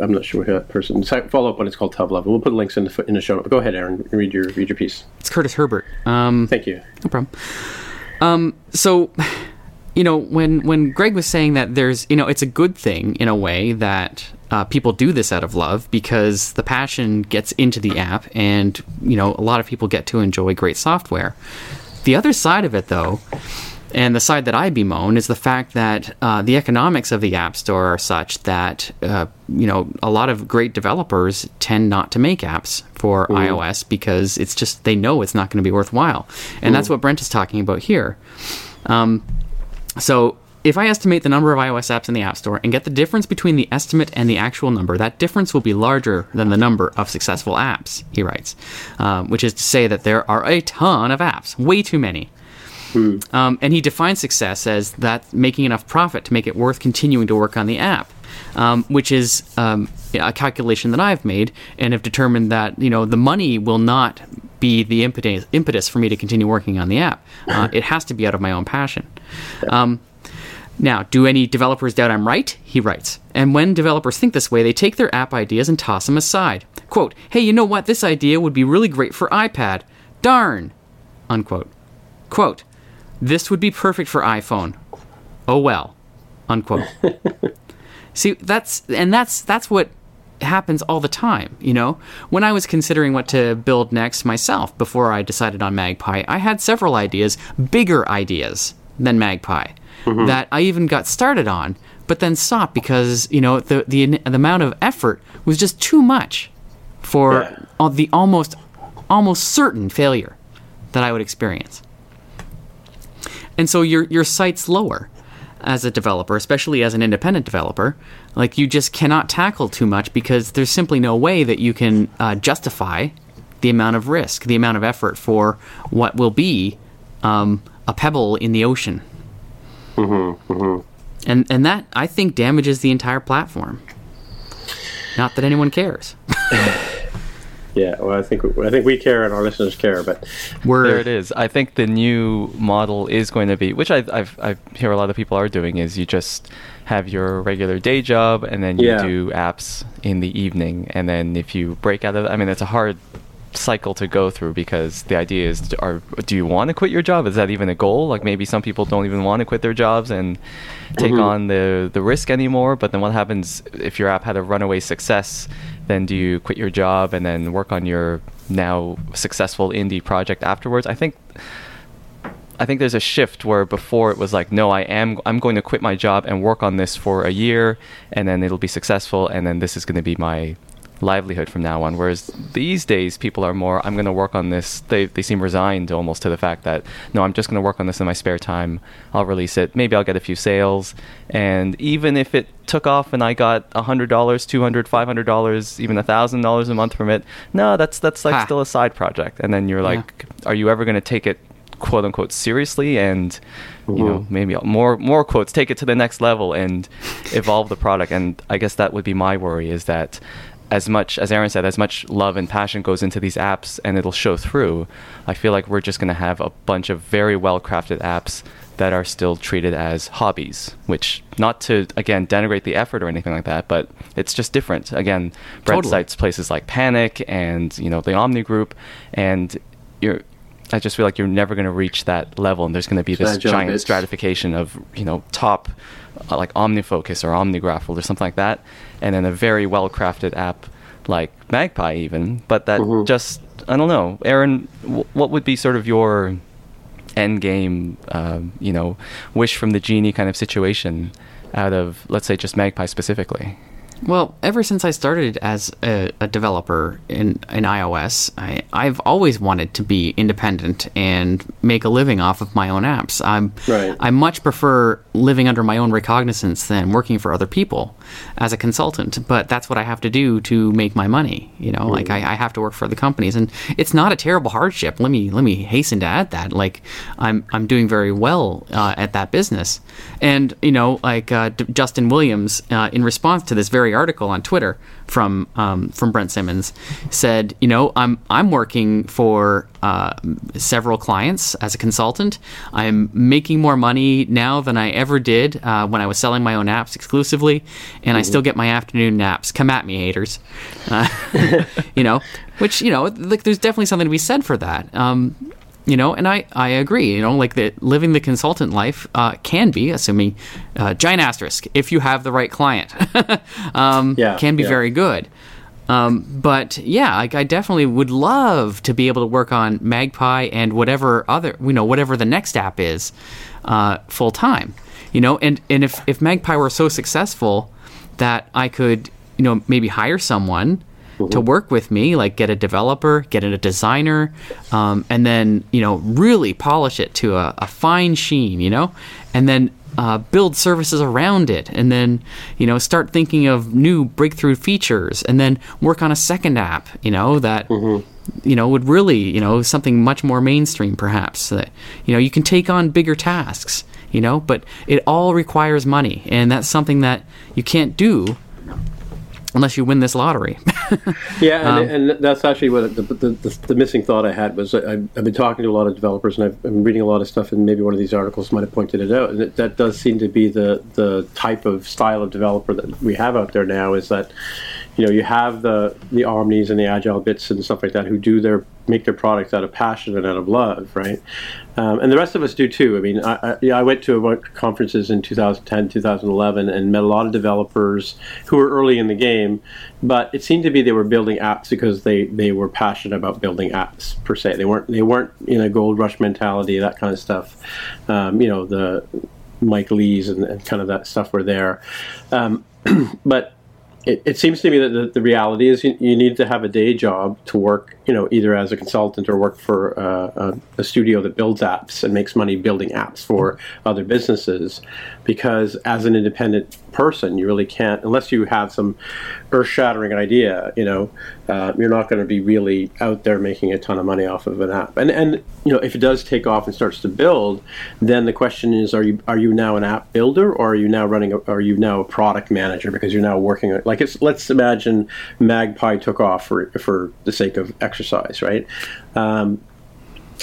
I'm not sure who that person. Follow up on it's called Tub Love. We'll put links in the in the show notes. Go ahead, Aaron. Read your read your piece. It's Curtis Herbert. Um, Thank you. No problem. Um, so. You know, when, when Greg was saying that there's, you know, it's a good thing in a way that uh, people do this out of love because the passion gets into the app and, you know, a lot of people get to enjoy great software. The other side of it, though, and the side that I bemoan is the fact that uh, the economics of the App Store are such that, uh, you know, a lot of great developers tend not to make apps for mm. iOS because it's just, they know it's not going to be worthwhile. And mm. that's what Brent is talking about here. Um So if I estimate the number of iOS apps in the App Store and get the difference between the estimate and the actual number, that difference will be larger than the number of successful apps, he writes, um, which is to say that there are a ton of apps, way too many. Mm. Um, and he defines success as that making enough profit to make it worth continuing to work on the app, um, which is um, a calculation that I've made and have determined that, you know, the money will not be the impetus, impetus for me to continue working on the app. Uh, it has to be out of my own passion. Um, now, do any developers doubt I'm right? He writes. And when developers think this way, they take their app ideas and toss them aside. Quote, hey, you know what? This idea would be really great for iPad. Darn. Unquote. Quote, this would be perfect for iPhone. Oh, well. Unquote. See, that's, and that's, that's what, happens all the time, you know. When I was considering what to build next myself before I decided on Magpie, I had several ideas, bigger ideas than Magpie, mm-hmm. that I even got started on, but then stopped because, you know, the the, the amount of effort was just too much for yeah. all, the almost almost certain failure that I would experience. And so your your sight's lower as a developer, especially as an independent developer. Like, you just cannot tackle too much because there's simply no way that you can uh, justify the amount of risk, the amount of effort for what will be um, a pebble in the ocean. Mm-hmm, mm-hmm. And and that, I think, damages the entire platform. Not that anyone cares. Yeah, well, I think I think we care and our listeners care, but we're there. It is. I think the new model is going to be, which I I've, I hear a lot of people are doing, is you just have your regular day job and then you yeah. do apps in the evening, and then if you break out of, I mean, it's a hard cycle to go through, because the idea is, are do you want to quit your job? Is that even a goal? Like, maybe some people don't even want to quit their jobs and take mm-hmm. on the the risk anymore. But then what happens if your app had a runaway success? Then do you quit your job and then work on your now successful indie project afterwards? I think I think there's a shift where before it was like, no, I am I'm going to quit my job and work on this for a year, and then it'll be successful, and then this is going to be my livelihood from now on. Whereas these days people are more, I'm going to work on this. They they seem resigned almost to the fact that, no, I'm just going to work on this in my spare time. I'll release it, maybe I'll get a few sales, and even if it took off and I got a hundred dollars, two hundred, five hundred dollars, even a thousand dollars a month from it, no, that's that's like ha. still a side project. And then you're like, yeah. are you ever going to take it quote unquote seriously, and you Ooh. know, maybe more more quotes, take it to the next level and evolve the product? And I guess that would be my worry, is that as much as Aaron said, as much love and passion goes into these apps, and it'll show through, I feel like we're just going to have a bunch of very well-crafted apps that are still treated as hobbies, which, not to, again, denigrate the effort or anything like that, but it's just different. Again, Brent totally. cites places like Panic and, you know, the Omni Group, and you're, I just feel like you're never going to reach that level, and there's going to be this Agile giant bits. stratification of, you know, top, uh, like OmniFocus or OmniGraffle or something like that, and then a very well-crafted app like Magpie even. But that mm-hmm. just, I don't know. Aaron, w- what would be sort of your end game, um, you know, wish from the genie kind of situation out of, let's say, just Magpie specifically? Well, ever since I started as a, a developer in, in iOS, I, I've always wanted to be independent and make a living off of my own apps. I'm, right. I much prefer living under my own recognizance than working for other people as a consultant, but that's what I have to do to make my money. You know, mm. like I, I have to work for the companies, and it's not a terrible hardship. Let me let me hasten to add that. Like, I'm I'm doing very well uh, at that business, and you know, like uh, D- Justin Williams, uh, in response to this very article on Twitter from um, from Brent Simmons, said, you know, I'm I'm working for uh, several clients as a consultant. I'm making more money now than I ever did uh, when I was selling my own apps exclusively, and I still get my afternoon naps. Come at me, haters. Uh, you know, which, you know, like, there's definitely something to be said for that. Um, You know, and I, I agree, you know, like that living the consultant life uh, can be, assuming, uh, giant asterisk, if you have the right client, um, yeah, can be yeah. very good. Um, but, yeah, I, I definitely would love to be able to work on Magpie and whatever other, you know, whatever the next app is uh, full time, you know. And, and if, if Magpie were so successful that I could, you know, maybe hire someone to work with me, like get a developer, get a designer, um, and then, you know, really polish it to a, a fine sheen, you know, and then uh, build services around it, and then, you know, start thinking of new breakthrough features, and then work on a second app, you know, that, mm-hmm. you know, would really, you know, something much more mainstream perhaps, so that, you know, you can take on bigger tasks, you know, but it all requires money, and that's something that you can't do unless you win this lottery. yeah, and, um, and that's actually what the, the, the, the missing thought I had was. I, I've been talking to a lot of developers, and I've been reading a lot of stuff, and maybe one of these articles might have pointed it out. And it, that does seem to be the, the type of style of developer that we have out there now, is that, you know, you have the the Omnis and the Agile Bits and stuff like that who do their make their products out of passion and out of love, right? Um, and the rest of us do too. I mean, I, I, I went to a bunch of conferences in two thousand ten, two thousand eleven, and met a lot of developers who were early in the game, but it seemed to be they were building apps because they, they were passionate about building apps per se. They weren't they weren't in a gold rush mentality, that kind of stuff. Um, you know, the Mike Lees and, and kind of that stuff were there, um, but. It, it seems to me that the, the reality is you, you need to have a day job to work, you know, either as a consultant or work for uh, a, a studio that builds apps and makes money building apps for other businesses, because as an independent person, you really can't, unless you have some earth-shattering idea, you know, uh, you're not going to be really out there making a ton of money off of an app. And, and you know, if it does take off and starts to build, then the question is, are you are you now an app builder, or are you now running, a, are you now a product manager, because you're now working, like it's, let's imagine Magpie took off for for the sake of exercise, right? Um,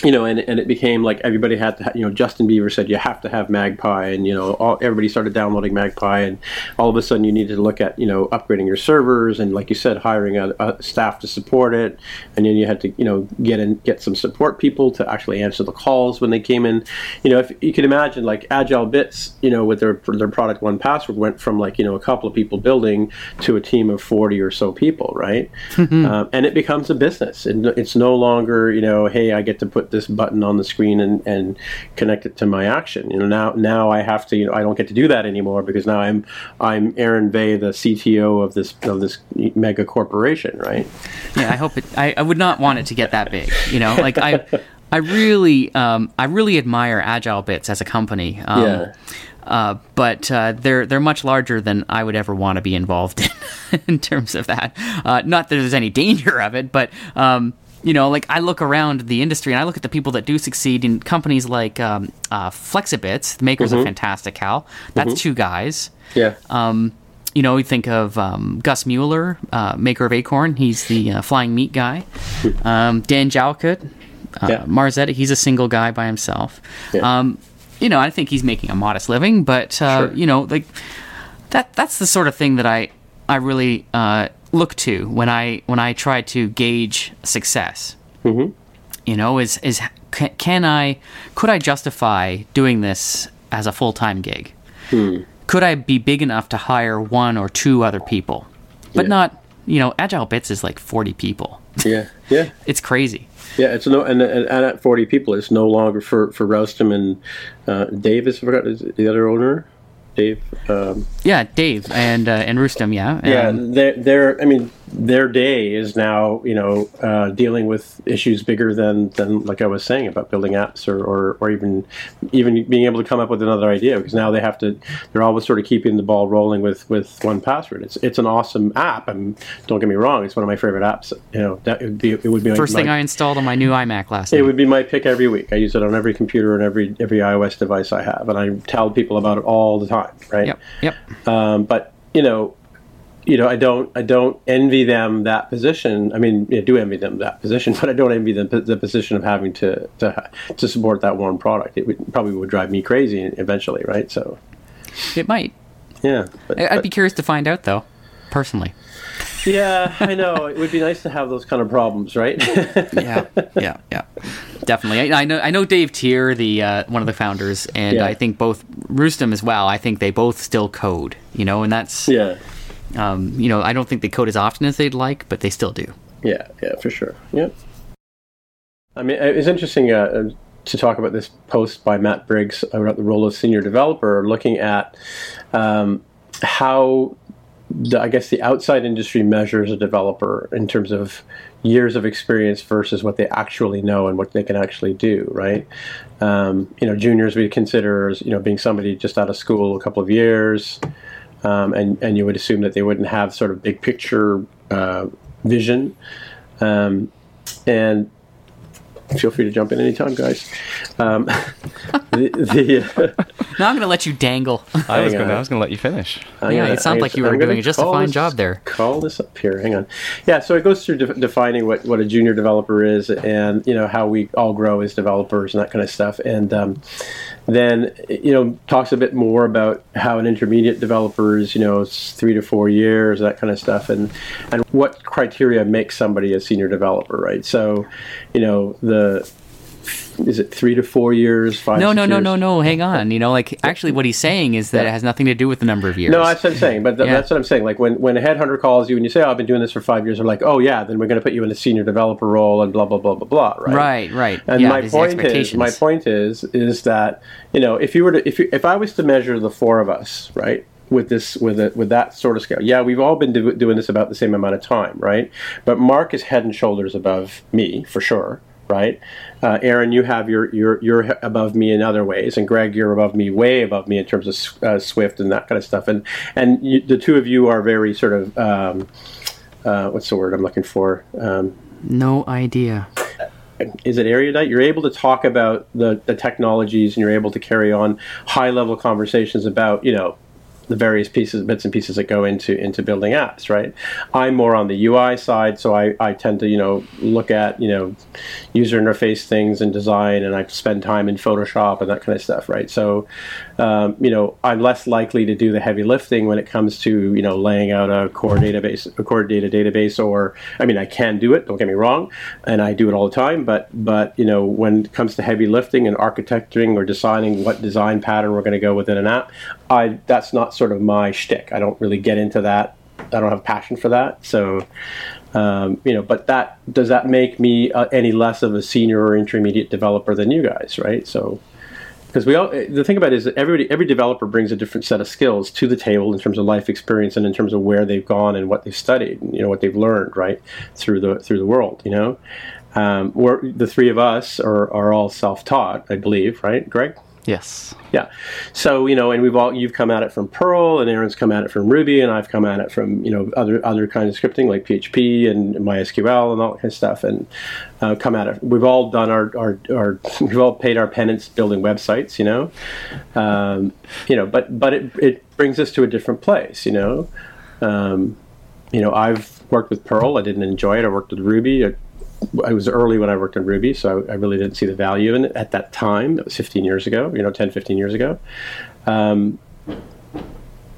You know, and, and it became like everybody had to, ha- you know, Justin Bieber said you have to have Magpie, and, you know, all, everybody started downloading Magpie, and all of a sudden you needed to look at, you know, upgrading your servers and, like you said, hiring a, a staff to support it, and then you had to, you know, get in, get some support people to actually answer the calls when they came in. You know, if you can imagine, like, Agile Bits, you know, with their their product one password went from, like, you know, a couple of people building to a team of forty or so people, right? um, and it becomes a business. And it's no longer, you know, hey, I get to put this button on the screen and, and connect it to my action. You know, now now I have to, you know, I don't get to do that anymore, because now I'm I'm Aaron Vey, the C T O of this of this mega corporation, right? Yeah, I hope it I, I would not want it to get that big. You know, like I I really um I really admire Agile Bits as a company. Um yeah. Uh, but uh, they're they're much larger than I would ever want to be involved in in terms of that. Uh, not that there's any danger of it, but um you know, like, I look around the industry and I look at the people that do succeed in companies like um, uh, Flexibits, the makers mm-hmm. of Fantastical. That's mm-hmm. two guys. Yeah. Um, you know, we think of um, Gus Mueller, uh, maker of Acorn. He's the uh, flying meat guy. Um, Dan Jalkut, uh, yeah. Marzetta, he's a single guy by himself. Yeah. Um, you know, I think he's making a modest living, but, uh, sure. you know, like, that that's the sort of thing that I, I really... Uh, look to when I when I try to gauge success. Mm-hmm. You know, is is can I could I justify doing this as a full-time gig? Mm. Could I be big enough to hire one or two other people? But yeah. not, you know, Agile Bits is like forty people. Yeah, yeah, it's crazy. Yeah, it's no, and, and, and at forty people, it's no longer for for Rustem and uh, Dave is, forgot, is the other owner. Dave, um, yeah, Dave and uh, and Rustem, yeah, and, yeah. Their, I mean, their day is now, you know, uh, dealing with issues bigger than, than like I was saying about building apps or, or, or even even being able to come up with another idea, because now they have to. They're always sort of keeping the ball rolling with, with one password. It's it's an awesome app, and don't get me wrong, it's one of my favorite apps. You know, that would be it would be first my, thing I installed on my new iMac last night. It would be my pick every week. I use it on every computer and every every iOS device I have, and I tell people about it all the time. Right. Yep. Yep. Um, but you know, you know, I don't, I don't envy them that position. I mean, I do envy them that position, but I don't envy them the position of having to, to to support that one product. It would probably would drive me crazy eventually, right? So it might. Yeah, but, I'd but, be curious to find out, though, personally. Yeah, I know. It would be nice to have those kind of problems, right? yeah, yeah, yeah, definitely. I, I know. I know Dave Tier, the uh, one of the founders, and yeah. I think both Rustem as well. I think they both still code, you know, and that's yeah. Um, you know, I don't think they code as often as they'd like, but they still do. Yeah, yeah, for sure. Yeah. I mean, it's interesting uh, to talk about this post by Matt Briggs about the role of senior developer, looking at um, how. The, I guess the outside industry measures a developer in terms of years of experience versus what they actually know and what they can actually do, right? Um, you know, juniors we consider as, you know, being somebody just out of school a couple of years, um, and, and you would assume that they wouldn't have sort of big picture uh, vision. Um, and feel free to jump in anytime, guys. Um, the, the, uh, now I'm going to let you dangle. I was going to let you finish. I'm yeah, gonna, it sounds like you were doing just a fine this, job there. Call this up here. Hang on. Yeah, so it goes through de- defining what, what a junior developer is, and, you know, how we all grow as developers and that kind of stuff. And um, then, you know, talks a bit more about how an intermediate developer is, you know, it's three to four years, that kind of stuff, and, and what criteria makes somebody a senior developer, right? So, you know, the The, is it three to four years, five no, no, years? No, no, no, no, hang on. You know, like, actually what he's saying is that yeah. it has nothing to do with the number of years. No, that's what I'm saying, but th- yeah. that's what I'm saying. Like, when, when a headhunter calls you and you say, oh, I've been doing this for five years, they're like, oh, yeah, then we're going to put you in a senior developer role and blah, blah, blah, blah, blah, right? Right, right. And yeah, my point is, my point is, is that, you know, if you were to, if you, if I was to measure the four of us, right, with this, with a, with that sort of scale, yeah, we've all been do- doing this about the same amount of time, right? But Mark is head and shoulders above me, for sure. right? Uh, Aaron, you have your you're you're above me in other ways, and Greg, you're above me, way above me in terms of uh, Swift and that kind of stuff. And and you, the two of you are very sort of um, uh, what's the word I'm looking for? Um, no idea. Is it erudite? You're able to talk about the, the technologies, and you're able to carry on high level conversations about, you know, the various pieces, bits and pieces that go into into building apps, right? I'm more on the U I side, so I, I tend to, you know, look at, you know, user interface things and design, and I spend time in Photoshop and that kind of stuff, right? So, um, you know, I'm less likely to do the heavy lifting when it comes to, you know, laying out a core database, a core data database, or, I mean, I can do it, don't get me wrong, and I do it all the time, but, but you know, when it comes to heavy lifting and architecting or deciding what design pattern we're going to go within an app, I that's not sort of my shtick. I don't really get into that. I don't have passion for that. So, um, you know, but that does that make me uh, any less of a senior or intermediate developer than you guys, right? So, because we all the thing about it is that everybody, every developer brings a different set of skills to the table in terms of life experience and in terms of where they've gone and what they've studied, and, you know, what they've learned, right, through the through the world, you know. Um, we're, the three of us are are all self-taught, I believe, right, Greg? Yes. Yeah. So, you know, and we've all, you've come at it from Perl, and Aaron's come at it from Ruby, and I've come at it from, you know, other, other kinds of scripting like P H P and MySQL and all that kind of stuff, and uh, come at it. We've all done our, our, our, we've all paid our penance building websites, you know, um, you know, but, but it, it brings us to a different place, you know, um, you know, I've worked with Perl. I didn't enjoy it. I worked with Ruby. I, I was early when I worked in Ruby, so I really didn't see the value in it at that time. That was fifteen years ago, you know, ten, fifteen years ago. Um,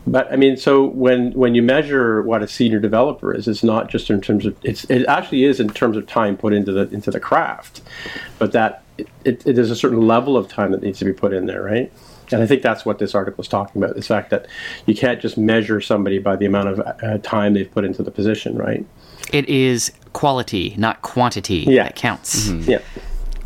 but I mean, so when, when you measure what a senior developer is, it's not just in terms of it's, it actually is in terms of time put into the, into the craft, but that it, it, it is a certain level of time that needs to be put in there. Right. And I think that's what this article is talking about. The fact that you can't just measure somebody by the amount of uh, time they've put into the position. Right. It is quality, not quantity, yeah. that counts. Mm-hmm. Yeah.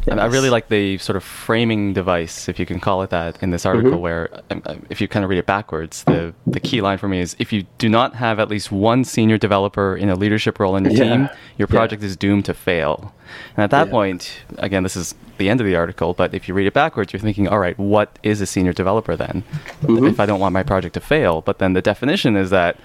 Yes. I really like the sort of framing device, if you can call it that, in this article, mm-hmm. where um, if you kind of read it backwards, the, the key line for me is, if you do not have at least one senior developer in a leadership role in your yeah. team, your project yeah. is doomed to fail. And at that yeah. point, again, this is the end of the article, but if you read it backwards, you're thinking, all right, what is a senior developer then? Mm-hmm. If I don't want my project to fail. But then the definition is that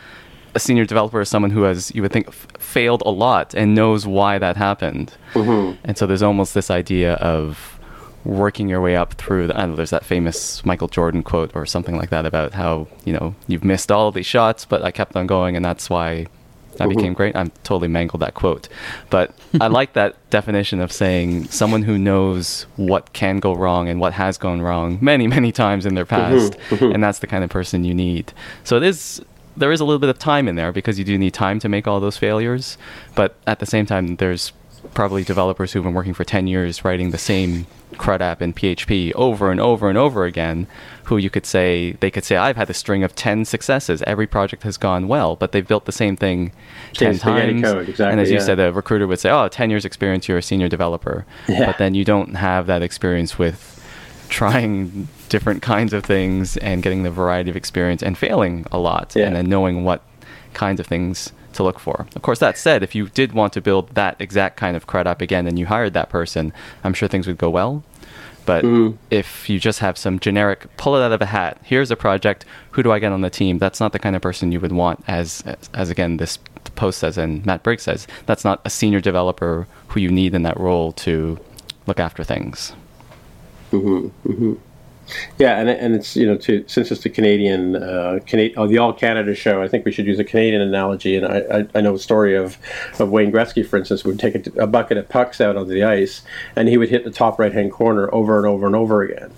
a senior developer is someone who has, you would think, f- failed a lot and knows why that happened. Mm-hmm. And so there's almost this idea of working your way up through the, I don't know, there's that famous Michael Jordan quote or something like that about how, you know, you've missed all these shots, but I kept on going, and that's why I mm-hmm. became great. I'm totally mangled that quote. But I like that definition of saying someone who knows what can go wrong and what has gone wrong many, many times in their past. Mm-hmm. Mm-hmm. And that's the kind of person you need. So it is... There is a little bit of time in there, because you do need time to make all those failures. But at the same time, there's probably developers who've been working for ten years writing the same crud app in P H P over and over and over again, who you could say, they could say, I've had a string of ten successes. Every project has gone well, but they've built the same thing ten times. Code, exactly, and as yeah. you said, the recruiter would say, oh, ten years experience, you're a senior developer. Yeah. But then you don't have that experience with trying different kinds of things and getting the variety of experience and failing a lot yeah. and then knowing what kinds of things to look for. Of course, that said, if you did want to build that exact kind of crud app again and you hired that person, I'm sure things would go well. But mm. if you just have some generic, pull it out of a hat, here's a project, who do I get on the team? That's not the kind of person you would want as, as, as again, this post says and Matt Briggs says, that's not a senior developer who you need in that role to look after things. Mm-hmm, mm-hmm. Yeah, and and it's, you know, to, since it's the Canadian uh, Cana- oh, the All Canada show, I think we should use a Canadian analogy. And I, I, I know the story of, of Wayne Gretzky, for instance, would take a, a bucket of pucks out onto the ice, and he would hit the top right hand corner over and over and over again,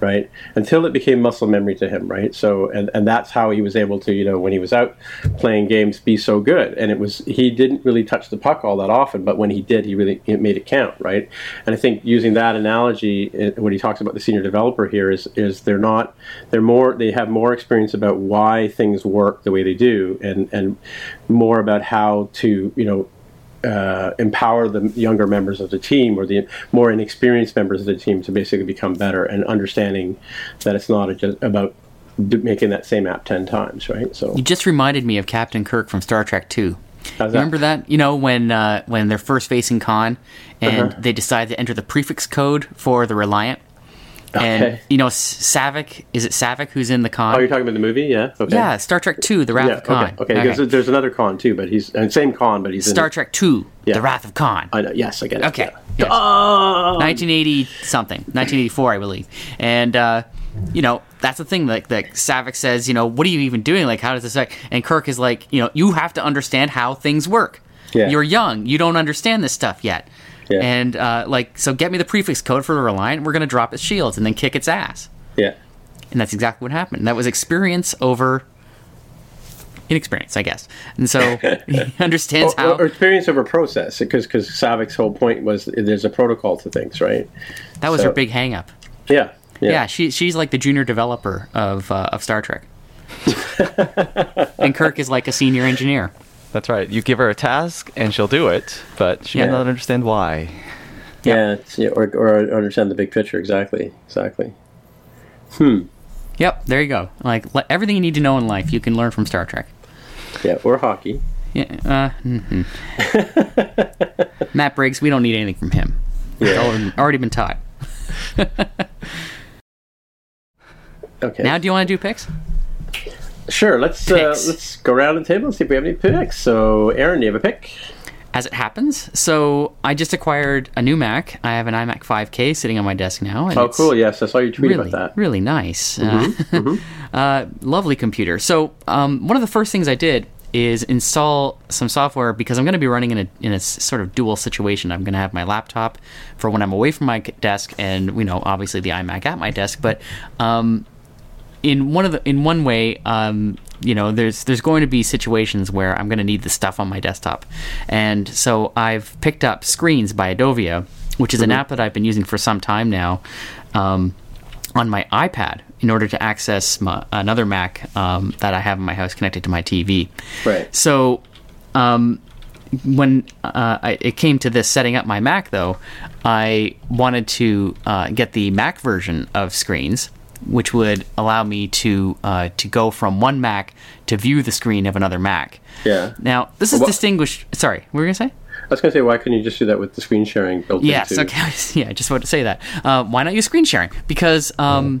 right, until it became muscle memory to him, right? So and, and that's how he was able to, you know, when he was out playing games, be so good. And it was, he didn't really touch the puck all that often, but when he did, he really, it made it count, right? And I think using that analogy it, when he talks about the senior developer here is is they're not they're more they have more experience about why things work the way they do, and and more about how to, you know, Uh, empower the younger members of the team or the more inexperienced members of the team to basically become better, and understanding that it's not just about d- making that same app ten times, right? So you just reminded me of Captain Kirk from Star Trek two. How's that? Remember that? You know, when uh, when they're first facing Khan, and uh-huh. they decide to enter the prefix code for the Reliant. And, okay. you know, Savik, is it Savik who's in the Khan? Oh, you're talking about the movie? Yeah. Okay. Yeah, Star Trek two, The Wrath yeah, of Khan. Okay, okay. okay. There's, there's another Khan, too, but he's, and same Khan, but he's Star in Trek two, yeah. The Wrath of Khan. I know, yes, I get it. Okay. Yeah. Yes. Oh! nineteen eighty something, nineteen eighty-four, I believe. And, uh, you know, that's the thing, like, like Savik says, you know, what are you even doing? Like, how does this affect? And Kirk is like, you know, you have to understand how things work. Yeah. You're young. You don't understand this stuff yet. Yeah. And, uh, like, so get me the prefix code for the Reliant, we're going to drop its shields and then kick its ass. Yeah. And that's exactly what happened. And that was experience over inexperience, I guess. And so he understands or, how... Or experience over process, because Savik's whole point was there's a protocol to things, right? That was so, her big hang-up. Yeah. Yeah, yeah she, she's like the junior developer of uh, of Star Trek. And Kirk is like a senior engineer. That's right. You give her a task, and she'll do it, but she yeah. may not understand why. Yeah, yeah or, or understand the big picture. Exactly, exactly. Hmm. Yep, there you go. Like, le- everything you need to know in life, you can learn from Star Trek. Yeah, or hockey. Yeah. Uh, mm-hmm. Matt Briggs, we don't need anything from him. Yeah. It's already, already been taught. Okay. Now, do you want to do picks? Sure, let's uh, let's go around the table and see if we have any picks. So, Aaron, do you have a pick? As it happens. So, I just acquired a new Mac. I have an iMac five K sitting on my desk now. And oh, cool, yes. I saw you tweet really, about that. Really nice. Mm-hmm. Uh, mm-hmm. uh, lovely computer. So, um, one of the first things I did is install some software because I'm going to be running in a in a sort of dual situation. I'm going to have my laptop for when I'm away from my desk and, you know, obviously the iMac at my desk. But... Um, In one of the, in one way, um, you know, there's there's going to be situations where I'm going to need the stuff on my desktop, and so I've picked up Screens by Adobe, which is mm-hmm. an app that I've been using for some time now, um, on my iPad in order to access my, another Mac um, that I have in my house connected to my T V. Right. So, um, when uh, I, it came to this setting up my Mac, though, I wanted to uh, get the Mac version of Screens, which would allow me to uh, to go from one Mac to view the screen of another Mac. Yeah. Now, this is well, distinguished... Sorry, what were you going to say? I was going to say, why couldn't you just do that with the screen sharing built yes, into... Yes, okay. Yeah, I just wanted to say that. Uh, why not use screen sharing? Because um, mm.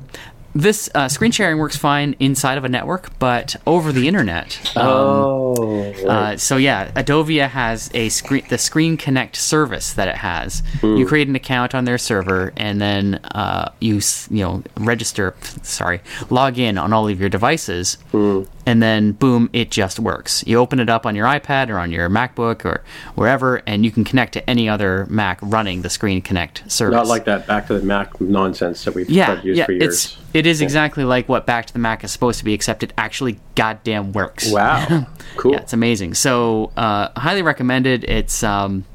this uh, screen sharing works fine inside of a network, but over the internet. Um, oh. Right. Uh, so, yeah, Adobe has a screen, the Screen Connect service that it has. Ooh. You create an account on their server, and then uh, you you know register, sorry, log in on all of your devices, Ooh. And then, boom, it just works. You open it up on your iPad or on your MacBook or wherever, and you can connect to any other Mac running the Screen Connect service. Not like that Back to the Mac nonsense that we've yeah, tried to use yeah, for years. It's, It is exactly like what Back to the Mac is supposed to be, except it actually goddamn works. Wow. Cool. Yeah, it's amazing. So, uh, highly recommended. It's um,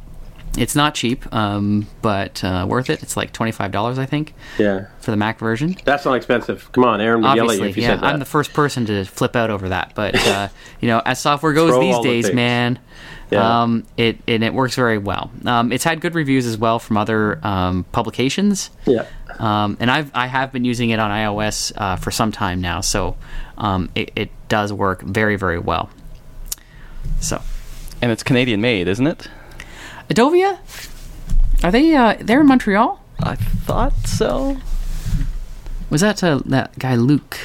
it's not cheap, um, but uh, worth it. It's like twenty-five dollars, I think, yeah, for the Mac version. That's not expensive. Come on, Aaron would yell at you if you yeah, said that. I'm the first person to flip out over that. But, uh, you know, as software goes Throw these days, the man... Yeah. Um, it and it works very well. Um, it's had good reviews as well from other um, publications. Yeah. Um, and I've I have been using it on iOS uh, for some time now, so um, it, it does work very very well. So. And it's Canadian made, isn't it? Adobe? Are they? Uh, they're in Montreal. I thought so. Was that uh, that guy Luke?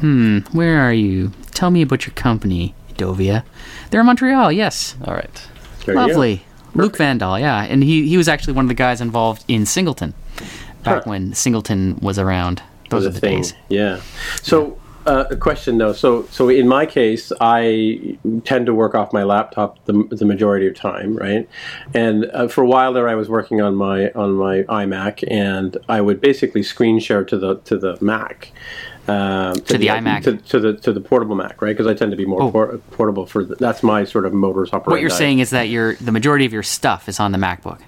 Hmm. Where are you? Tell me about your company. Dovia. They're in Montreal, yes. All right. There Lovely. Luke Vandal, yeah. And he, he was actually one of the guys involved in Singleton back huh. when Singleton was around. Those are the thing. days. Yeah. So, yeah. Uh, a question though. So, so in my case, I tend to work off my laptop the, the majority of time, right? And uh, for a while there, I was working on my on my iMac, and I would basically screen share to the to the Mac. Um, to, to the, the iMac, to, to the to the portable Mac, right? Because I tend to be more oh. por- portable for the, that's my sort of modus operandi. What you're saying is that your the majority of your stuff is on the MacBook.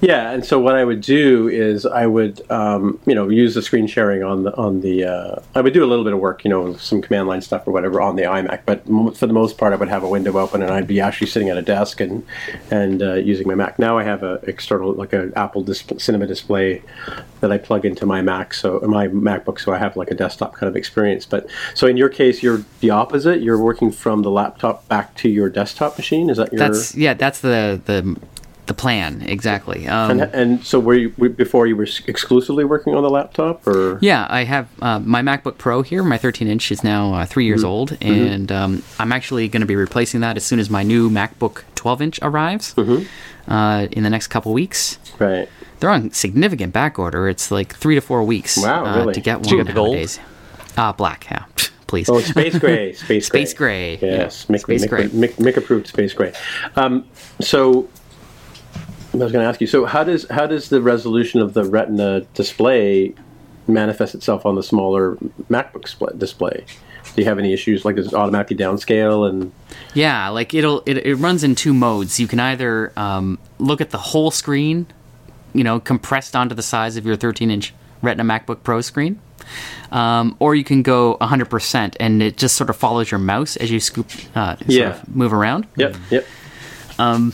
Yeah, and so what I would do is I would um, you know use the screen sharing on the on the uh, I would do a little bit of work, you know, some command line stuff or whatever on the iMac, but m- for the most part I would have a window open and I'd be actually sitting at a desk and and uh, using my Mac. Now I have a external like an Apple dis- Cinema display that I plug into my Mac, so my MacBook, so I have like a desktop kind of kind of experience. But so in your case, you're the opposite. You're working from the laptop back to your desktop machine. Is that your? That's yeah. That's the the. The plan, exactly. Um, and, and so were you, before you were exclusively working on the laptop? Or Yeah, I have uh, my MacBook Pro here, my thirteen-inch is now uh, three years mm-hmm. old, and um, I'm actually going to be replacing that as soon as my new MacBook twelve-inch arrives mm-hmm. uh, in the next couple weeks. Right. They're on significant back order. It's like three to four weeks wow, uh, really? to get one nowadays. Uh, black, yeah. Please. Oh, space gray. Space, space gray. gray. Yes, yeah. Mick, space Mick, gray. Mick, Mick approved space gray. Um, so... I was going to ask you, so how does how does the resolution of the Retina display manifest itself on the smaller MacBook display? Do you have any issues? Like, does it automatically downscale? And yeah, like it'll it, it runs in two modes. You can either um, look at the whole screen, you know, compressed onto the size of your thirteen-inch Retina MacBook Pro screen, um, or you can go one hundred percent, and it just sort of follows your mouse as you scoop, uh, sort yeah. of move around. Yep, yep. Um.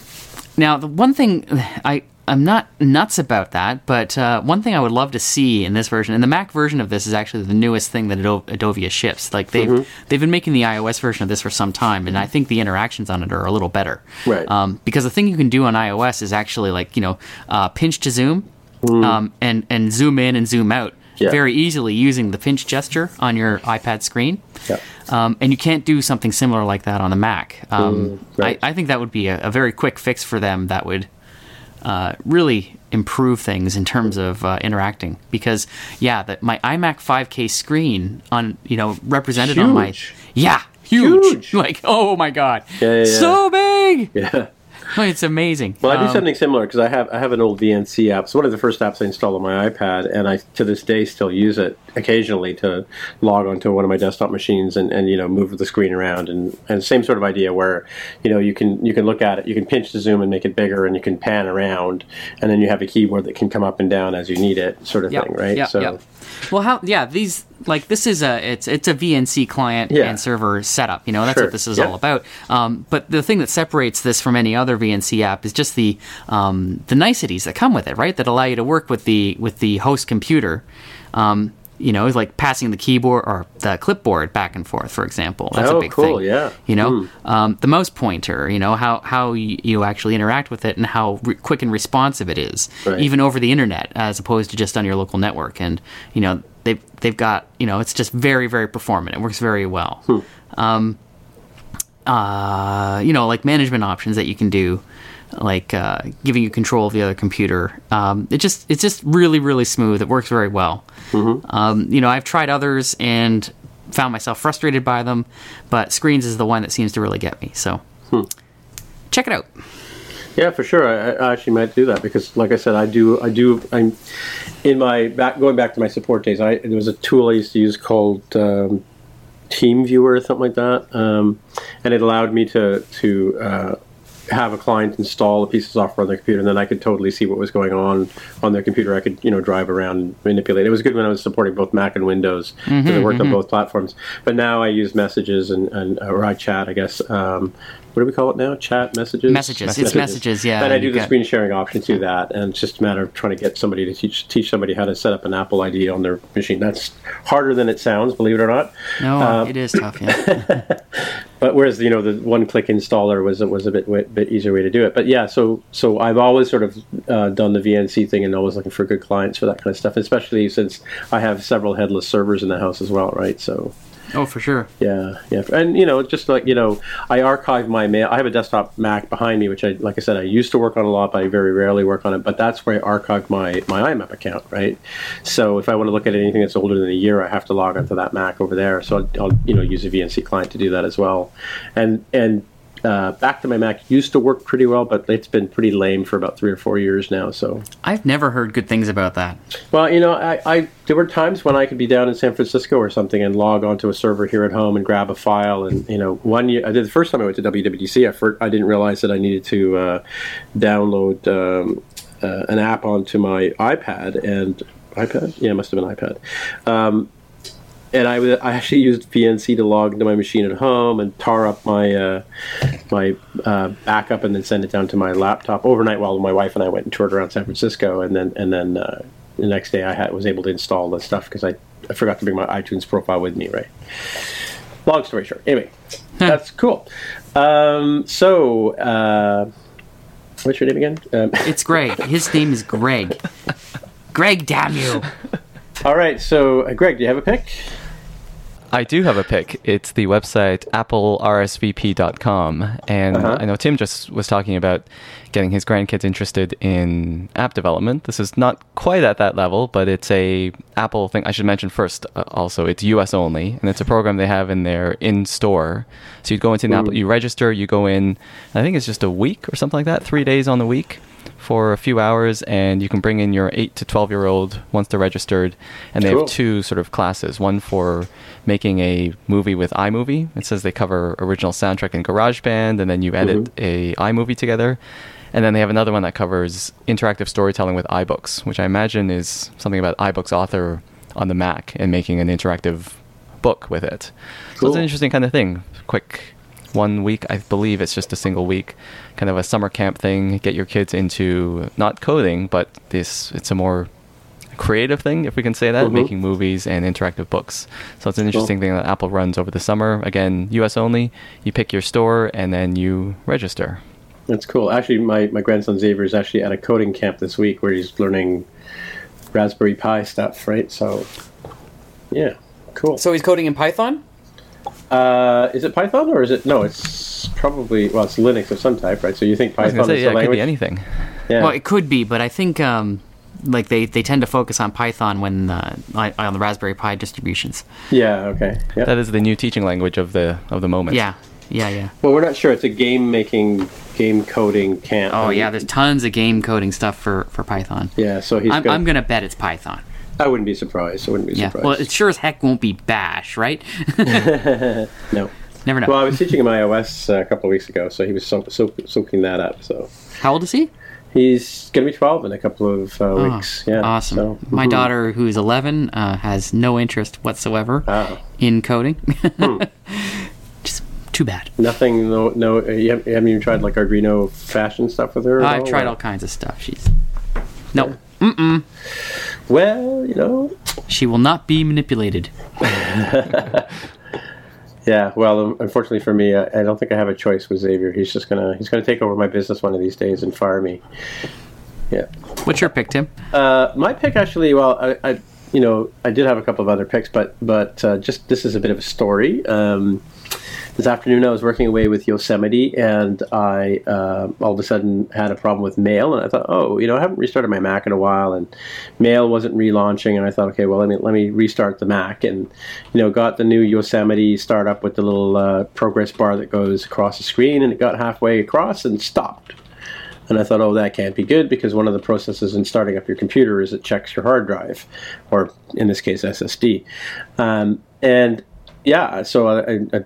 Now, the one thing I, I'm not nuts about that, but uh, one thing I would love to see in this version, and the Mac version of this is actually the newest thing that Ado- Adobe ships. Like they've mm-hmm. they've been making the iOS version of this for some time, and I think the interactions on it are a little better. Right. Um, because the thing you can do on iOS is actually like you know uh, pinch to zoom, mm. um, and and zoom in and zoom out. Yeah. Very easily using the pinch gesture on your iPad screen. Yeah. Um, and you can't do something similar like that on the Mac. Um, mm, right. I, I think that would be a, a very quick fix for them that would uh, really improve things in terms of uh, interacting. Because, yeah, the, my iMac five K screen on you know represented huge. on my... Yeah, huge. huge. Like, oh my God. Yeah, yeah, yeah. So big! Yeah. It's amazing. Well, I do um, something similar because I have I have an old V N C app. It's one of the first apps I installed on my iPad, and I to this day still use it occasionally to log onto one of my desktop machines and, and you know move the screen around and, and same sort of idea where you know you can you can look at it, you can pinch to zoom and make it bigger, and you can pan around, and then you have a keyboard that can come up and down as you need it, sort of yep, thing, right? Yep, so, yep. well, how yeah these. Like this is a it's it's a V N C client yeah. and server setup, you know that's sure. what this is yep. all about. Um, but the thing that separates this from any other V N C app is just the um, the niceties that come with it, right? That allow you to work with the with the host computer. Um, you know, like passing the keyboard or the clipboard back and forth, for example. That's oh, a big cool. thing. Yeah. You know, mm. um, the mouse pointer. You know how how you actually interact with it and how re- quick and responsive it is, right. even over the internet, as opposed to just on your local network. And you know. They've, they've got, you know, it's just very, very performant. It works very well. Hmm. Um, uh, you know, like management options that you can do, like uh, giving you control of the other computer. Um, it just it's just really, really smooth. It works very well. Mm-hmm. Um, you know, I've tried others and found myself frustrated by them, but Screens is the one that seems to really get me. So hmm. check it out. Yeah, for sure. I, I actually might do that because, like I said, I do. I do. I'm in my back. Going back to my support days, I there was a tool I used to use called um, TeamViewer or something like that, um, and it allowed me to to uh, have a client install a piece of software on their computer, and then I could totally see what was going on on their computer. I could, you know, drive around and manipulate. It was good when I was supporting both Mac and Windows because mm-hmm, it worked mm-hmm. on both platforms. But now I use Messages and and or iChat, I guess. Um, What do we call it now? Chat, messages? Messages. messages. It's messages, yeah. And I do the screen sharing option to that, and it's just a matter of trying to get somebody to teach teach somebody how to set up an Apple I D on their machine. That's harder than it sounds, believe it or not. No, uh, it is tough, yeah. But whereas, you know, the one-click installer was was a bit bit easier way to do it. But yeah, so so I've always sort of uh, done the V N C thing and always looking for good clients for that kind of stuff, especially since I have several headless servers in the house as well, right? So... Oh, for sure. Yeah, yeah, and you know, just like you know, I archive my mail. I have a desktop Mac behind me, which I, like I said, I used to work on a lot, but I very rarely work on it. But that's where I archive my my I M A P account, right? So if I want to look at anything that's older than a year, I have to log onto that Mac over there. So I'll, I'll you know use a V N C client to do that as well, and and. Uh, back to my Mac used to work pretty well, but it's been pretty lame for about three or four years now. So I've never heard good things about that. Well, you know, I, I there were times when I could be down in San Francisco or something and log onto a server here at home and grab a file. And you know, one year I did the first time I went to W W D C, I, first, I didn't realize that I needed to uh, download um, uh, an app onto my iPad and iPad. Yeah, it must have been iPad. Um, And I, I actually used V N C to log into my machine at home and tar up my uh, my uh, backup and then send it down to my laptop overnight while my wife and I went and toured around San Francisco. And then and then uh, the next day I had, was able to install the stuff because I I forgot to bring my iTunes profile with me, right? Long story short. Anyway, that's cool. Um, so, uh, what's your name again? Um, it's Greg. His name is Greg. Greg, damn you. All right. So, uh, Greg, do you have a pick? I do have a pick. It's the website apple r s v p dot com. And uh-huh. I know Tim just was talking about getting his grandkids interested in app development. This is not quite at that level, but it's a Apple thing. I should mention first uh, also, it's U S only, and it's a program they have in their in-store. So you go into an Apple, you register, you go in, I think it's just a week or something like that, three days on the week for a few hours, and you can bring in your eight to twelve year old once they're registered. And they cool. have two sort of classes, one for making a movie with iMovie. It says they cover original soundtrack and GarageBand, and then you edit mm-hmm. a iMovie together. And then they have another one that covers interactive storytelling with iBooks, which I imagine is something about iBooks Author on the Mac and making an interactive book with it. Cool. So it's an interesting kind of thing. Quick one week, I believe it's just a single week, kind of a summer camp thing. Get your kids into not coding, but this it's a more creative thing, if we can say that, mm-hmm. making movies and interactive books. So it's an interesting cool. thing that Apple runs over the summer. Again, U S only. You pick your store and then you register. That's cool. Actually, my, my grandson Xavier is actually at a coding camp this week where he's learning Raspberry Pi stuff, right? So, yeah, cool. So he's coding in Python? Uh, is it Python or is it... No, it's probably... Well, it's Linux of some type, right? So you think Python say, is yeah, the language? It could be anything. Yeah. Well, it could be, but I think um, like they, they tend to focus on Python when uh, on the Raspberry Pi distributions. Yeah, okay. Yep. That is the new teaching language of the of the moment. Yeah, yeah, yeah. Well, we're not sure. It's a game-making, game-coding camp. Oh, I mean, yeah, there's tons of game-coding stuff for, for Python. Yeah, so he's... I'm going I'm gonna to bet it's Python. I wouldn't be surprised. I wouldn't be yeah. surprised. Well, it sure as heck won't be Bash, right? No. Never know. Well, I was teaching him iOS uh, a couple of weeks ago, so he was so, so, soaking that up. So, how old is he? He's going to be twelve in a couple of uh, oh, weeks. Yeah, awesome. So. My daughter, who's eleven, uh, has no interest whatsoever oh. in coding. hmm. Just too bad. Nothing, no, no. You haven't, you haven't even tried like Arduino fashion stuff with her? I've all, tried or? all kinds of stuff. She's... Nope. Yeah. Mm-mm. Well, you know, she will not be manipulated. Yeah. Well, unfortunately for me, I, I don't think I have a choice with Xavier. He's just gonna he's gonna take over my business one of these days and fire me. Yeah. What's your pick, Tim? Uh, my pick, actually. Well, I, I you know I did have a couple of other picks, but but uh, just this is a bit of a story. Um, This afternoon I was working away with Yosemite, and I uh, all of a sudden had a problem with Mail, and I thought, oh, you know, I haven't restarted my Mac in a while, and Mail wasn't relaunching, and I thought, okay, well, let me let me restart the Mac, and you know, got the new Yosemite startup with the little uh, progress bar that goes across the screen, and it got halfway across and stopped. And I thought, oh, that can't be good, because one of the processes in starting up your computer is it checks your hard drive, or in this case, S S D. Um, and yeah, so I... I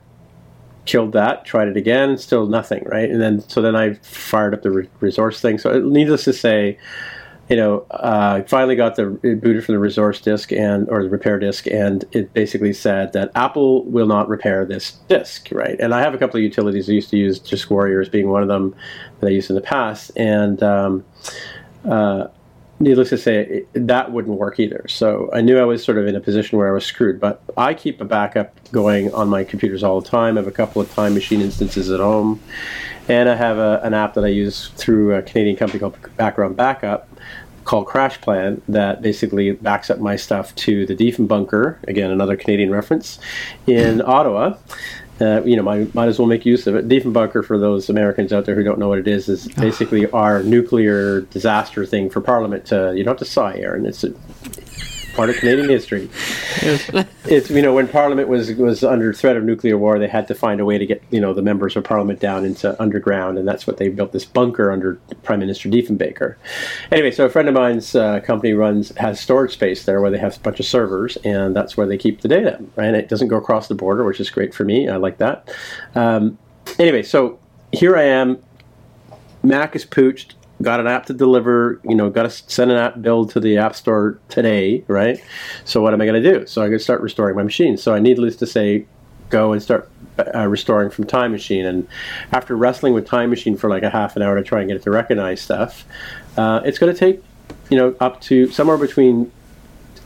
killed that, tried it again, still nothing, right? And then, so then I fired up the re- resource thing. So needless to say, you know, uh, I finally got the it booted from the resource disk and or the repair disk, and it basically said that Apple will not repair this disk, right? And I have a couple of utilities I used to use, Disk Warrior as being one of them that I used in the past, and um, uh, needless to say, it, that wouldn't work either. So I knew I was sort of in a position where I was screwed, but I keep a backup going on my computers all the time. I have a couple of Time Machine instances at home, and I have a, an app that I use through a Canadian company called Background Backup called Crash Plan that basically backs up my stuff to the Diefenbunker, again, another Canadian reference, in Ottawa. Uh, you know, might, might as well make use of it. Diefenbunker, for those Americans out there who don't know what it is, is basically our nuclear disaster thing for Parliament. To, you don't have to sigh, Aaron. It's a part of Canadian history. It's, you know, when Parliament was was under threat of nuclear war, they had to find a way to get, you know, the members of Parliament down into underground, and that's what they built this bunker under Prime Minister Diefenbaker. Anyway, so a friend of mine's uh, company runs has storage space there where they have a bunch of servers, and that's where they keep the data, right? And it doesn't go across the border, which is great for me. I like that. Um, anyway, so here I am. Mac is pooched. Got an app to deliver, you know, got to send an app build to the App Store today, right? So what am I going to do? So I'm going to start restoring my machine. So I needless to say, go and start uh, restoring from Time Machine. And after wrestling with Time Machine for like a half an hour to try and get it to recognize stuff, uh, it's going to take, you know, up to somewhere between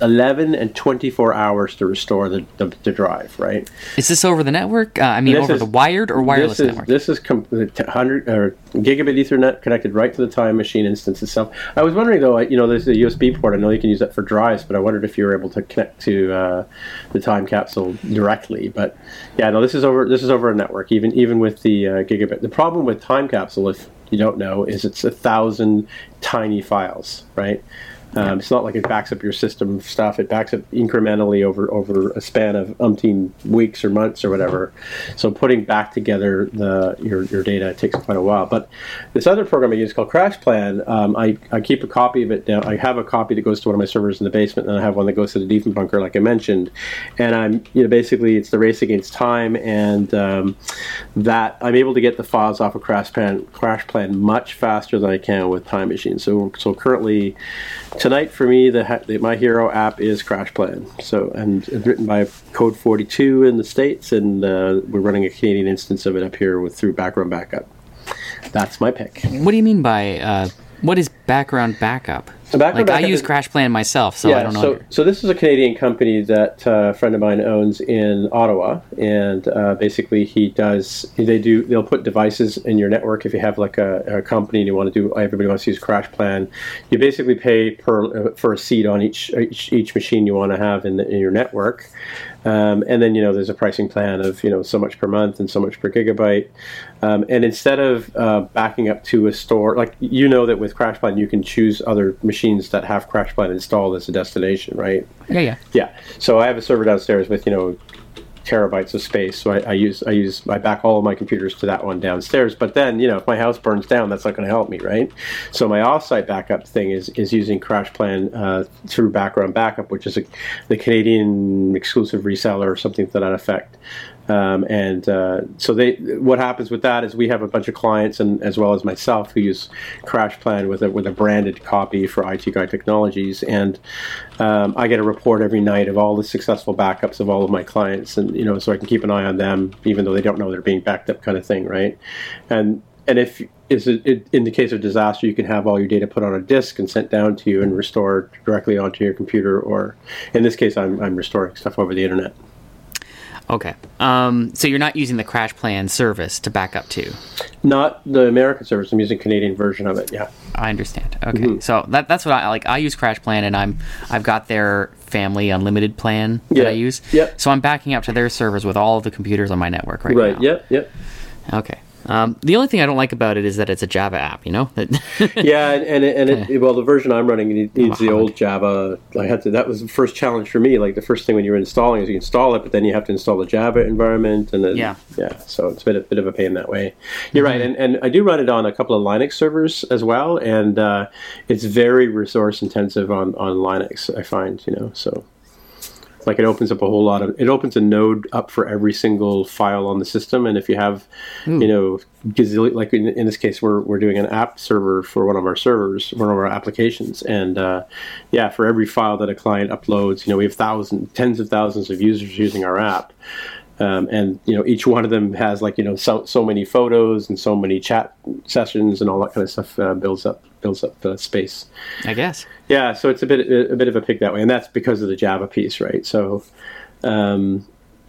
eleven and twenty-four hours to restore the, the, the drive, right? Is this over the network? Uh, I mean, this over is, the wired or wireless this is, network? This is com- one hundred or gigabit Ethernet connected right to the time machine instance itself. I was wondering, though, you know, there's a U S B port. I know you can use that for drives, but I wondered if you were able to connect to uh, the time capsule directly. But yeah, no, this is over this is over a network, even even with the uh, gigabit. The problem with time capsule, if you don't know, is it's a thousand tiny files, right? Um, it's not like it backs up your system stuff. It backs up incrementally over, over a span of umpteen weeks or months or whatever. So putting back together the your, your data takes quite a while. But this other program I use called CrashPlan, um, I, I keep a copy of it now. I have a copy that goes to one of my servers in the basement, and I have one that goes to the Deepin Bunker, like I mentioned. And I'm you know basically it's the race against time, and um, that I'm able to get the files off of CrashPlan CrashPlan much faster than I can with Time Machine. So so currently. Tonight for me, the, the my hero app is CrashPlan. So and it's written by Code forty-two in the States, and uh, we're running a Canadian instance of it up here with through Background Backup. That's my pick. What do you mean by uh, what is Background Backup? Background like backup I use is, CrashPlan myself, so yeah, I don't know. So, so this is a Canadian company that uh, a friend of mine owns in Ottawa, and uh, basically he does. They do. They'll put devices in your network if you have like a, a company and you want to do. Everybody wants to use CrashPlan. You basically pay per uh, for a seat on each each, each machine you want to have in, the, in your network, um, and then you know there's a pricing plan of you know so much per month and so much per gigabyte, um, and instead of uh, backing up to a store, like you know that with CrashPlan you can choose other machines. That have CrashPlan installed as a destination, right? Yeah, yeah, yeah. So I have a server downstairs with you know terabytes of space. So I, I use I use I back all of my computers to that one downstairs. But then you know if my house burns down, that's not going to help me, right? So my offsite backup thing is is using CrashPlan uh, through Background Backup, which is a, the Canadian exclusive reseller or something to that effect. Um, and uh, so they, what happens with that is we have a bunch of clients, and as well as myself, who use CrashPlan with a with a branded copy for I T Guy Technologies, and um, I get a report every night of all the successful backups of all of my clients, and you know, so I can keep an eye on them, even though they don't know they're being backed up, kind of thing, right? And and if is it, in the case of disaster, you can have all your data put on a disk and sent down to you and restored directly onto your computer, or in this case, I'm I'm restoring stuff over the internet. Okay, um, so you're not using the CrashPlan service to back up to? Not the American service. I'm using Canadian version of it. Yeah, I understand. Okay, mm-hmm. so that, that's what I like. I use CrashPlan, and I'm I've got their family unlimited plan that yeah. I use. Yep. So I'm backing up to their servers with all of the computers on my network right, right. now. Right. Yep. Yep. Okay. Um, the only thing I don't like about it is that it's a Java app, you know? yeah, and and, it, and it, well, the version I'm running needs oh, the old Java. I had to. That was the first challenge for me. Like the first thing when you were installing is you install it, but then you have to install the Java environment, and then, yeah, yeah. So it's been a bit of a pain that way. You're mm-hmm. right, and, and I do run it on a couple of Linux servers as well, and uh, it's very resource intensive on, on Linux. I find, you know, so. Like it opens up a whole lot of, it opens a node up for every single file on the system. And if you have, Ooh. you know, gazillion, like in, in this case, we're we're doing an app server for one of our servers, one of our applications. And uh, yeah, for every file that a client uploads, you know, we have thousands, tens of thousands of users using our app. Um, and, you know, each one of them has like, you know, so, so many photos and so many chat sessions and all that kind of stuff uh, builds up. builds up the space. I guess. Yeah, so it's a bit a bit of a pick that way, and that's because of the Java piece, right? So, um,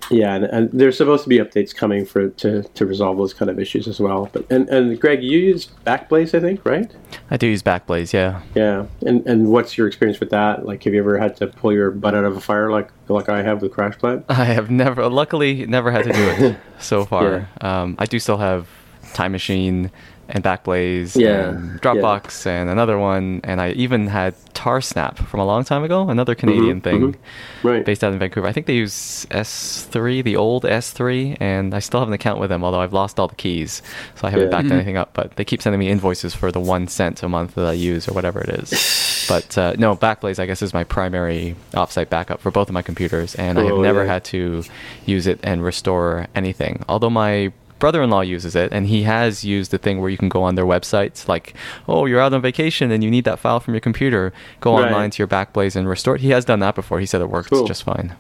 yeah, and, and there's supposed to be updates coming for to, to resolve those kind of issues as well. But and, and Greg, you use Backblaze, I think, right? I do use Backblaze, yeah. Yeah, and and what's your experience with that? Like, have you ever had to pull your butt out of a fire like like I have with CrashPlan? I have never, luckily, never had to do it so far. Yeah. Um, I do still have Time Machine. And Backblaze, yeah, and Dropbox, yeah. and another one, and I even had Tarsnap from a long time ago, another Canadian mm-hmm, thing, mm-hmm. Right. based out in Vancouver. I think they use S three, the old S three, and I still have an account with them, although I've lost all the keys, so I haven't yeah. backed mm-hmm. anything up, but they keep sending me invoices for the one cent a month that I use or whatever it is. But uh, no, Backblaze, I guess, is my primary offsite backup for both of my computers, and oh, I have never yeah. had to use it and restore anything, although my brother-in-law uses it, and he has used the thing where you can go on their websites like, oh, you're out on vacation and you need that file from your computer, go right. online to your Backblaze and restore it. He has done that before. He said it works cool. just fine.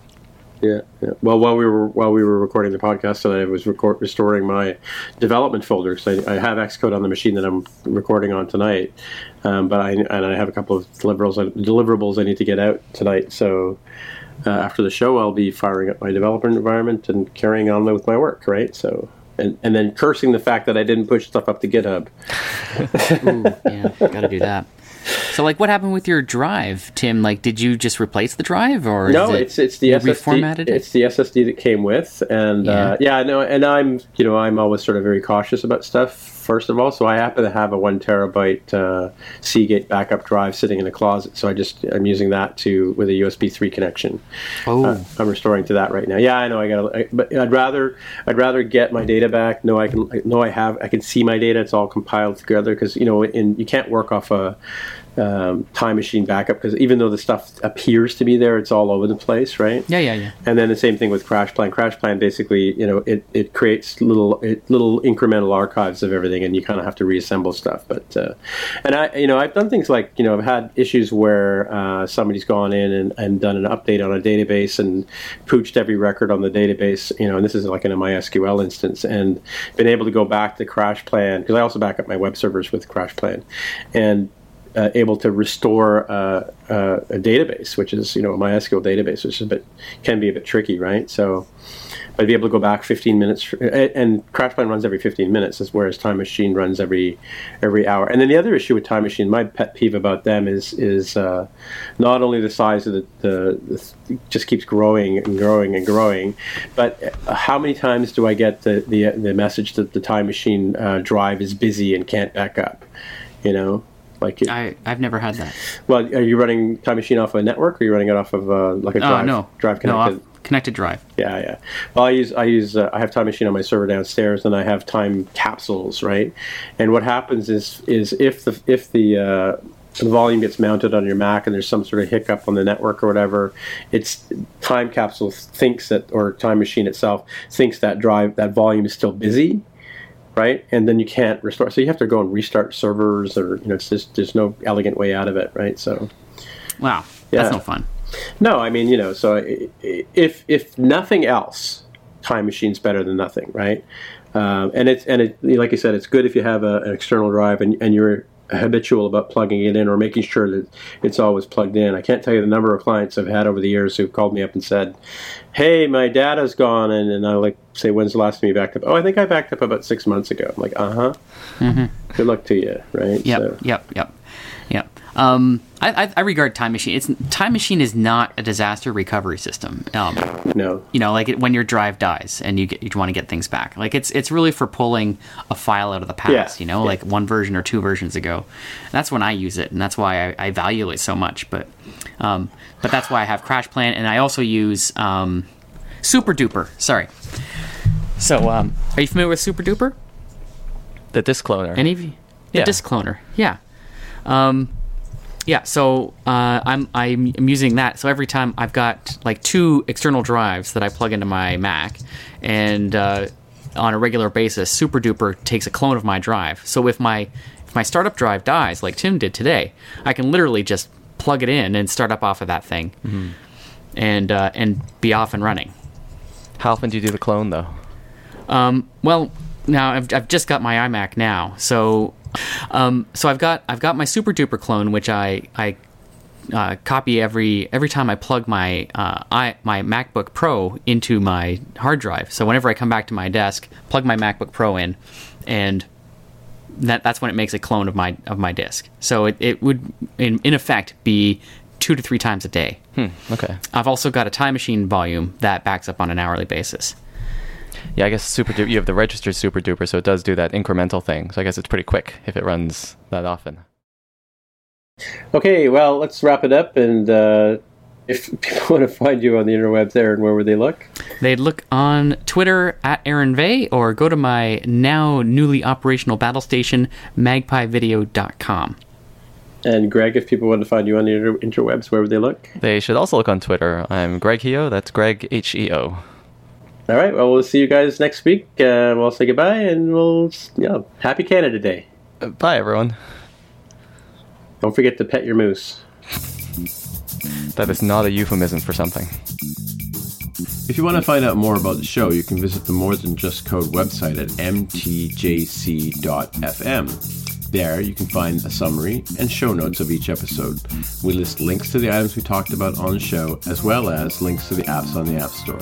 Yeah, yeah. Well, while we were while we were recording the podcast today, I was record, restoring my development folder because I, I have Xcode on the machine that I'm recording on tonight. Um, but I and I have a couple of deliverables deliverables I need to get out tonight. So uh, after the show, I'll be firing up my development environment and carrying on with my work. Right. So and and then cursing the fact that I didn't push stuff up to GitHub. Ooh, yeah, gotta do that. So, like, what happened with your drive, Tim? Like, did you just replace the drive, or no? Is it, it's it's the S S D. It? It's the S S D that came with, and yeah. Uh, yeah, no. And I'm, you know, I'm always sort of very cautious about stuff. First of all, so I happen to have a one terabyte uh, Seagate backup drive sitting in a closet. So I just I'm using that to with a U S B three connection. Oh, uh, I'm restoring to that right now. Yeah, I know. I got, I, but I'd rather I'd rather get my data back. No, I can no, I have I can see my data. It's all compiled together because you know, and you can't work off a Um, time machine backup because even though the stuff appears to be there, it's all over the place, right? Yeah, yeah, yeah. And then the same thing with Crash Plan. Crash Plan basically, you know, it, it creates little it, little incremental archives of everything, and you kind of have to reassemble stuff. But uh, and I, you know, I've done things like you know, I've had issues where uh, somebody's gone in and, and done an update on a database and pooched every record on the database, you know, and this is like an MySQL instance, and been able to go back to Crash Plan because I also back up my web servers with Crash Plan, and Uh, able to restore uh, uh, a database, which is you know a MySQL database, which is a bit can be a bit tricky, right? So, but be able to go back fifteen minutes, for, and CrashPlan runs every fifteen minutes, whereas Time Machine runs every every hour. And then the other issue with Time Machine, my pet peeve about them is is uh, not only the size of the, the, the just keeps growing and growing and growing, but how many times do I get the the, the message that the Time Machine uh, drive is busy and can't back up, you know? Like it, I, I've never had that. Well, are you running Time Machine off of a network, or are you running it off of uh, like a drive? Oh, no. Drive connected? No, connected drive. Yeah, yeah. Well, I use, I use, uh, I have Time Machine on my server downstairs, and I have Time Capsules, right? And what happens is, is if the if the uh, the volume gets mounted on your Mac, and there's some sort of hiccup on the network or whatever, it's Time Capsule thinks that, or Time Machine itself thinks that drive that volume is still busy. Right, and then you can't restore, so you have to go and restart servers, or you know, it's just there's no elegant way out of it, right? So, wow, yeah. That's no fun. No, I mean, you know, so if if nothing else, Time Machine's better than nothing, right? Um, and it's and it like I said, it's good if you have a, an external drive and, and you're habitual about plugging it in or making sure that it's always plugged in. I can't tell you the number of clients I've had over the years who've called me up and said, hey, my data's gone, and, and I like say, when's the last time you backed up? Oh, I think I backed up about six months ago. I'm like, uh-huh. Mm-hmm. Good luck to you, right? Yep, so. yep, yep, yep. Um, I, I, I regard Time Machine. It's Time Machine is not a disaster recovery system. Um, no. You know, like it, when your drive dies and you get, you want to get things back. Like it's it's really for pulling a file out of the past. Yeah. You know, yeah. Like one version or two versions ago. That's when I use it, and that's why I, I value it so much. But um, but that's why I have Crash Plan, and I also use um, Super Duper. Sorry. So um, are you familiar with Super Duper? The disk cloner. Any of you? The yeah. disk cloner. Yeah. Um. Yeah, so uh, I'm I'm using that. So every time I've got like two external drives that I plug into my Mac, and uh, on a regular basis, Super Duper takes a clone of my drive. So if my if my startup drive dies, like Tim did today, I can literally just plug it in and start up off of that thing, mm-hmm. and uh, and be off and running. How often do you do the clone though? Um, well, now I've I've just got my iMac now, so. Um, so I've got I've got my Super Duper clone, which I I uh, copy every every time I plug my uh, I my MacBook Pro into my hard drive. So whenever I come back to my desk, plug my MacBook Pro in, and that that's when it makes a clone of my of my disk. So it, it would in in effect be two to three times a day. Hmm, okay. I've also got a Time Machine volume that backs up on an hourly basis. Yeah, I guess Super Duper, you have the registered Super Duper, so it does do that incremental thing. So I guess it's pretty quick if it runs that often. Okay, well, let's wrap it up. And uh, if people want to find you on the interwebs, Aaron, where would they look? They'd look on Twitter at Aaron Vey, or go to my now newly operational battle station, magpie video dot com. And Greg, if people want to find you on the inter- interwebs, where would they look? They should also look on Twitter. I'm Greg Heo. That's Greg H E O. All right, well, we'll see you guys next week. Uh, we'll say goodbye, and we'll, yeah, happy Canada Day. Bye, everyone. Don't forget to pet your moose. That is not a euphemism for something. If you want to find out more about the show, you can visit the More Than Just Code website at m t j c dot f m. There, you can find a summary and show notes of each episode. We list links to the items we talked about on the show, as well as links to the apps on the App Store.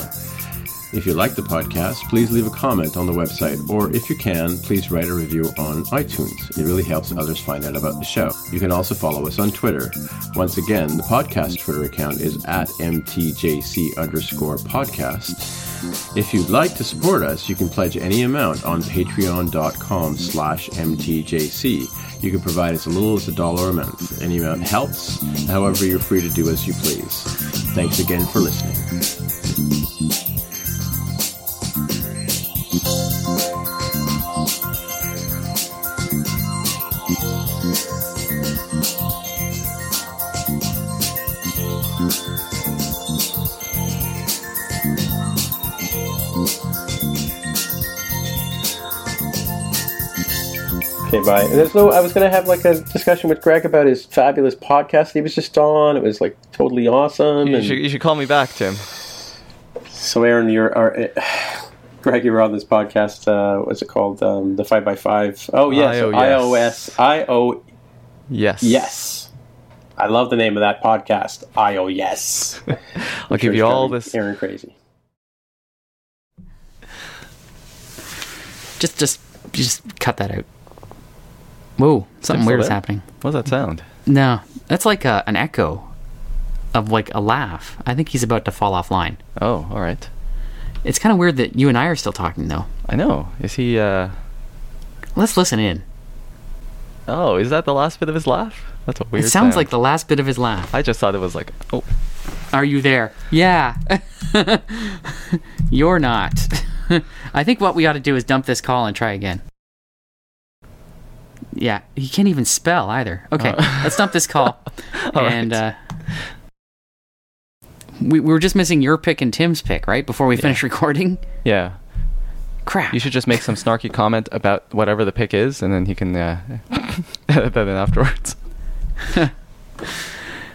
If you like the podcast, please leave a comment on the website, or if you can, please write a review on iTunes. It really helps others find out about the show. You can also follow us on Twitter. Once again, the podcast Twitter account is at mtjc underscore podcast. If you'd like to support us, you can pledge any amount on patreon.com slash mtjc. You can provide as little as a dollar a month. Any amount helps. However, you're free to do as you please. Thanks again for listening. Okay, bye. And there's no, I was going to have like a discussion with Greg about his fabulous podcast he was just on. It was like totally awesome. You, and should, you should call me back, Tim. So Aaron, you're, are, uh, Greg, you were on this podcast, uh, what's it called? Um, the five by five. Oh, yes. So iOS. I O. Yes. Yes. I love the name of that podcast. I O S. I'll give you all this. Aaron crazy. Just, just, just cut that out. Whoa, something weird is happening. What's that sound? No, that's like a, an echo of like a laugh. I think he's about to fall offline. Oh, all right. It's kind of weird that you and I are still talking, though. I know. Is he, uh... Let's listen in. Oh, is that the last bit of his laugh? That's a weird sound. It sounds sound. like the last bit of his laugh. I just thought it was like, oh. Are you there? Yeah. You're not. I think what we ought to do is dump this call and try again. Yeah, he can't even spell either. Okay, uh, let's dump this call. and right. uh, we, we were just missing your pick and Tim's pick, right? Before we yeah. finish recording? Yeah. Crap. You should just make some snarky comment about whatever the pick is, and then he can edit uh, that in afterwards.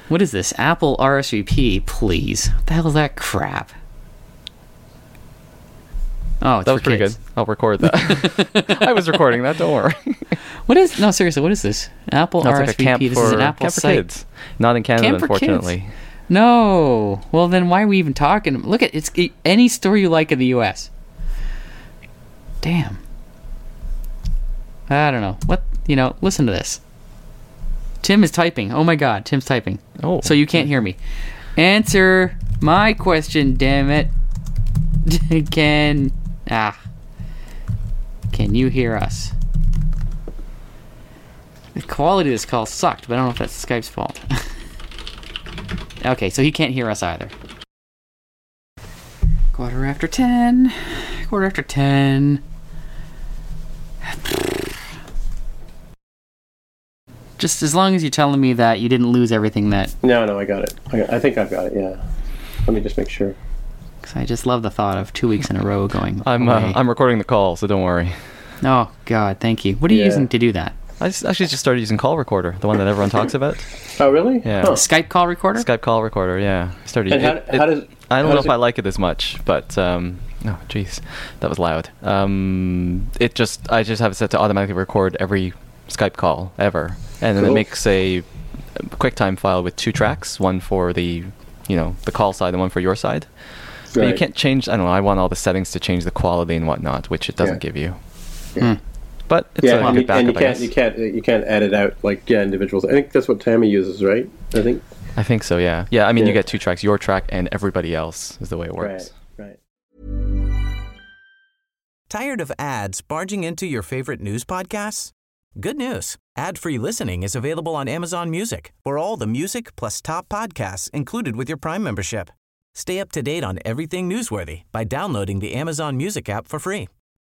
What is this? Apple R S V P, please. What the hell is that crap? Oh, it's that was pretty kids. good. I'll record that. I was recording that. Don't worry. What is? No, seriously. What is this? Apple no, R S V P. Like camp this for, is an Apple camp for site. Kids. Not in Canada, camp unfortunately. Kids. No. Well, then why are we even talking? Look at it's it, any store you like in the U S. Damn. I don't know what you know. Listen to this. Tim is typing. Oh my God, Tim's typing. Oh. So you can't hear me. Answer my question, damn it. Can. Ah. Can you hear us? The quality of this call sucked, but I don't know if that's Skype's fault. Okay, so he can't hear us either. Quarter after ten. Quarter after ten. Just as long as you're telling me that you didn't lose everything that... No, no, I got it. I, got, I think I've got it, yeah. Let me just make sure. I just love the thought of two weeks in a row going. I'm uh, I'm recording the call, so don't worry. Oh God, thank you. What are you yeah. using to do that? I just, actually just started using Call Recorder, the one that everyone talks about. Oh really? Yeah. Huh. Skype Call Recorder. Skype Call Recorder. Yeah. I started. And it, how, it, how does? I don't know if it... I like it as much, but um, oh jeez, that was loud. Um, it just I just have it set to automatically record every Skype call ever, and then cool. it makes a QuickTime file with two tracks, one for the you know the call side and one for your side. But right. you can't change, I don't know, I want all the settings to change the quality and whatnot, which it doesn't yeah. give you. Yeah. Mm. But it's yeah, a good backup, and you can't, I guess. You can't, you can't edit out, like, yeah, individuals. I think that's what Tammy uses, right? I think I think so, yeah. Yeah, I mean, yeah. you get two tracks, your track and everybody else is the way it works. Right, right. Tired of ads barging into your favorite news podcasts? Good news. Ad-free listening is available on Amazon Music for all the music plus top podcasts included with your Prime membership. Stay up to date on everything newsworthy by downloading the Amazon Music app for free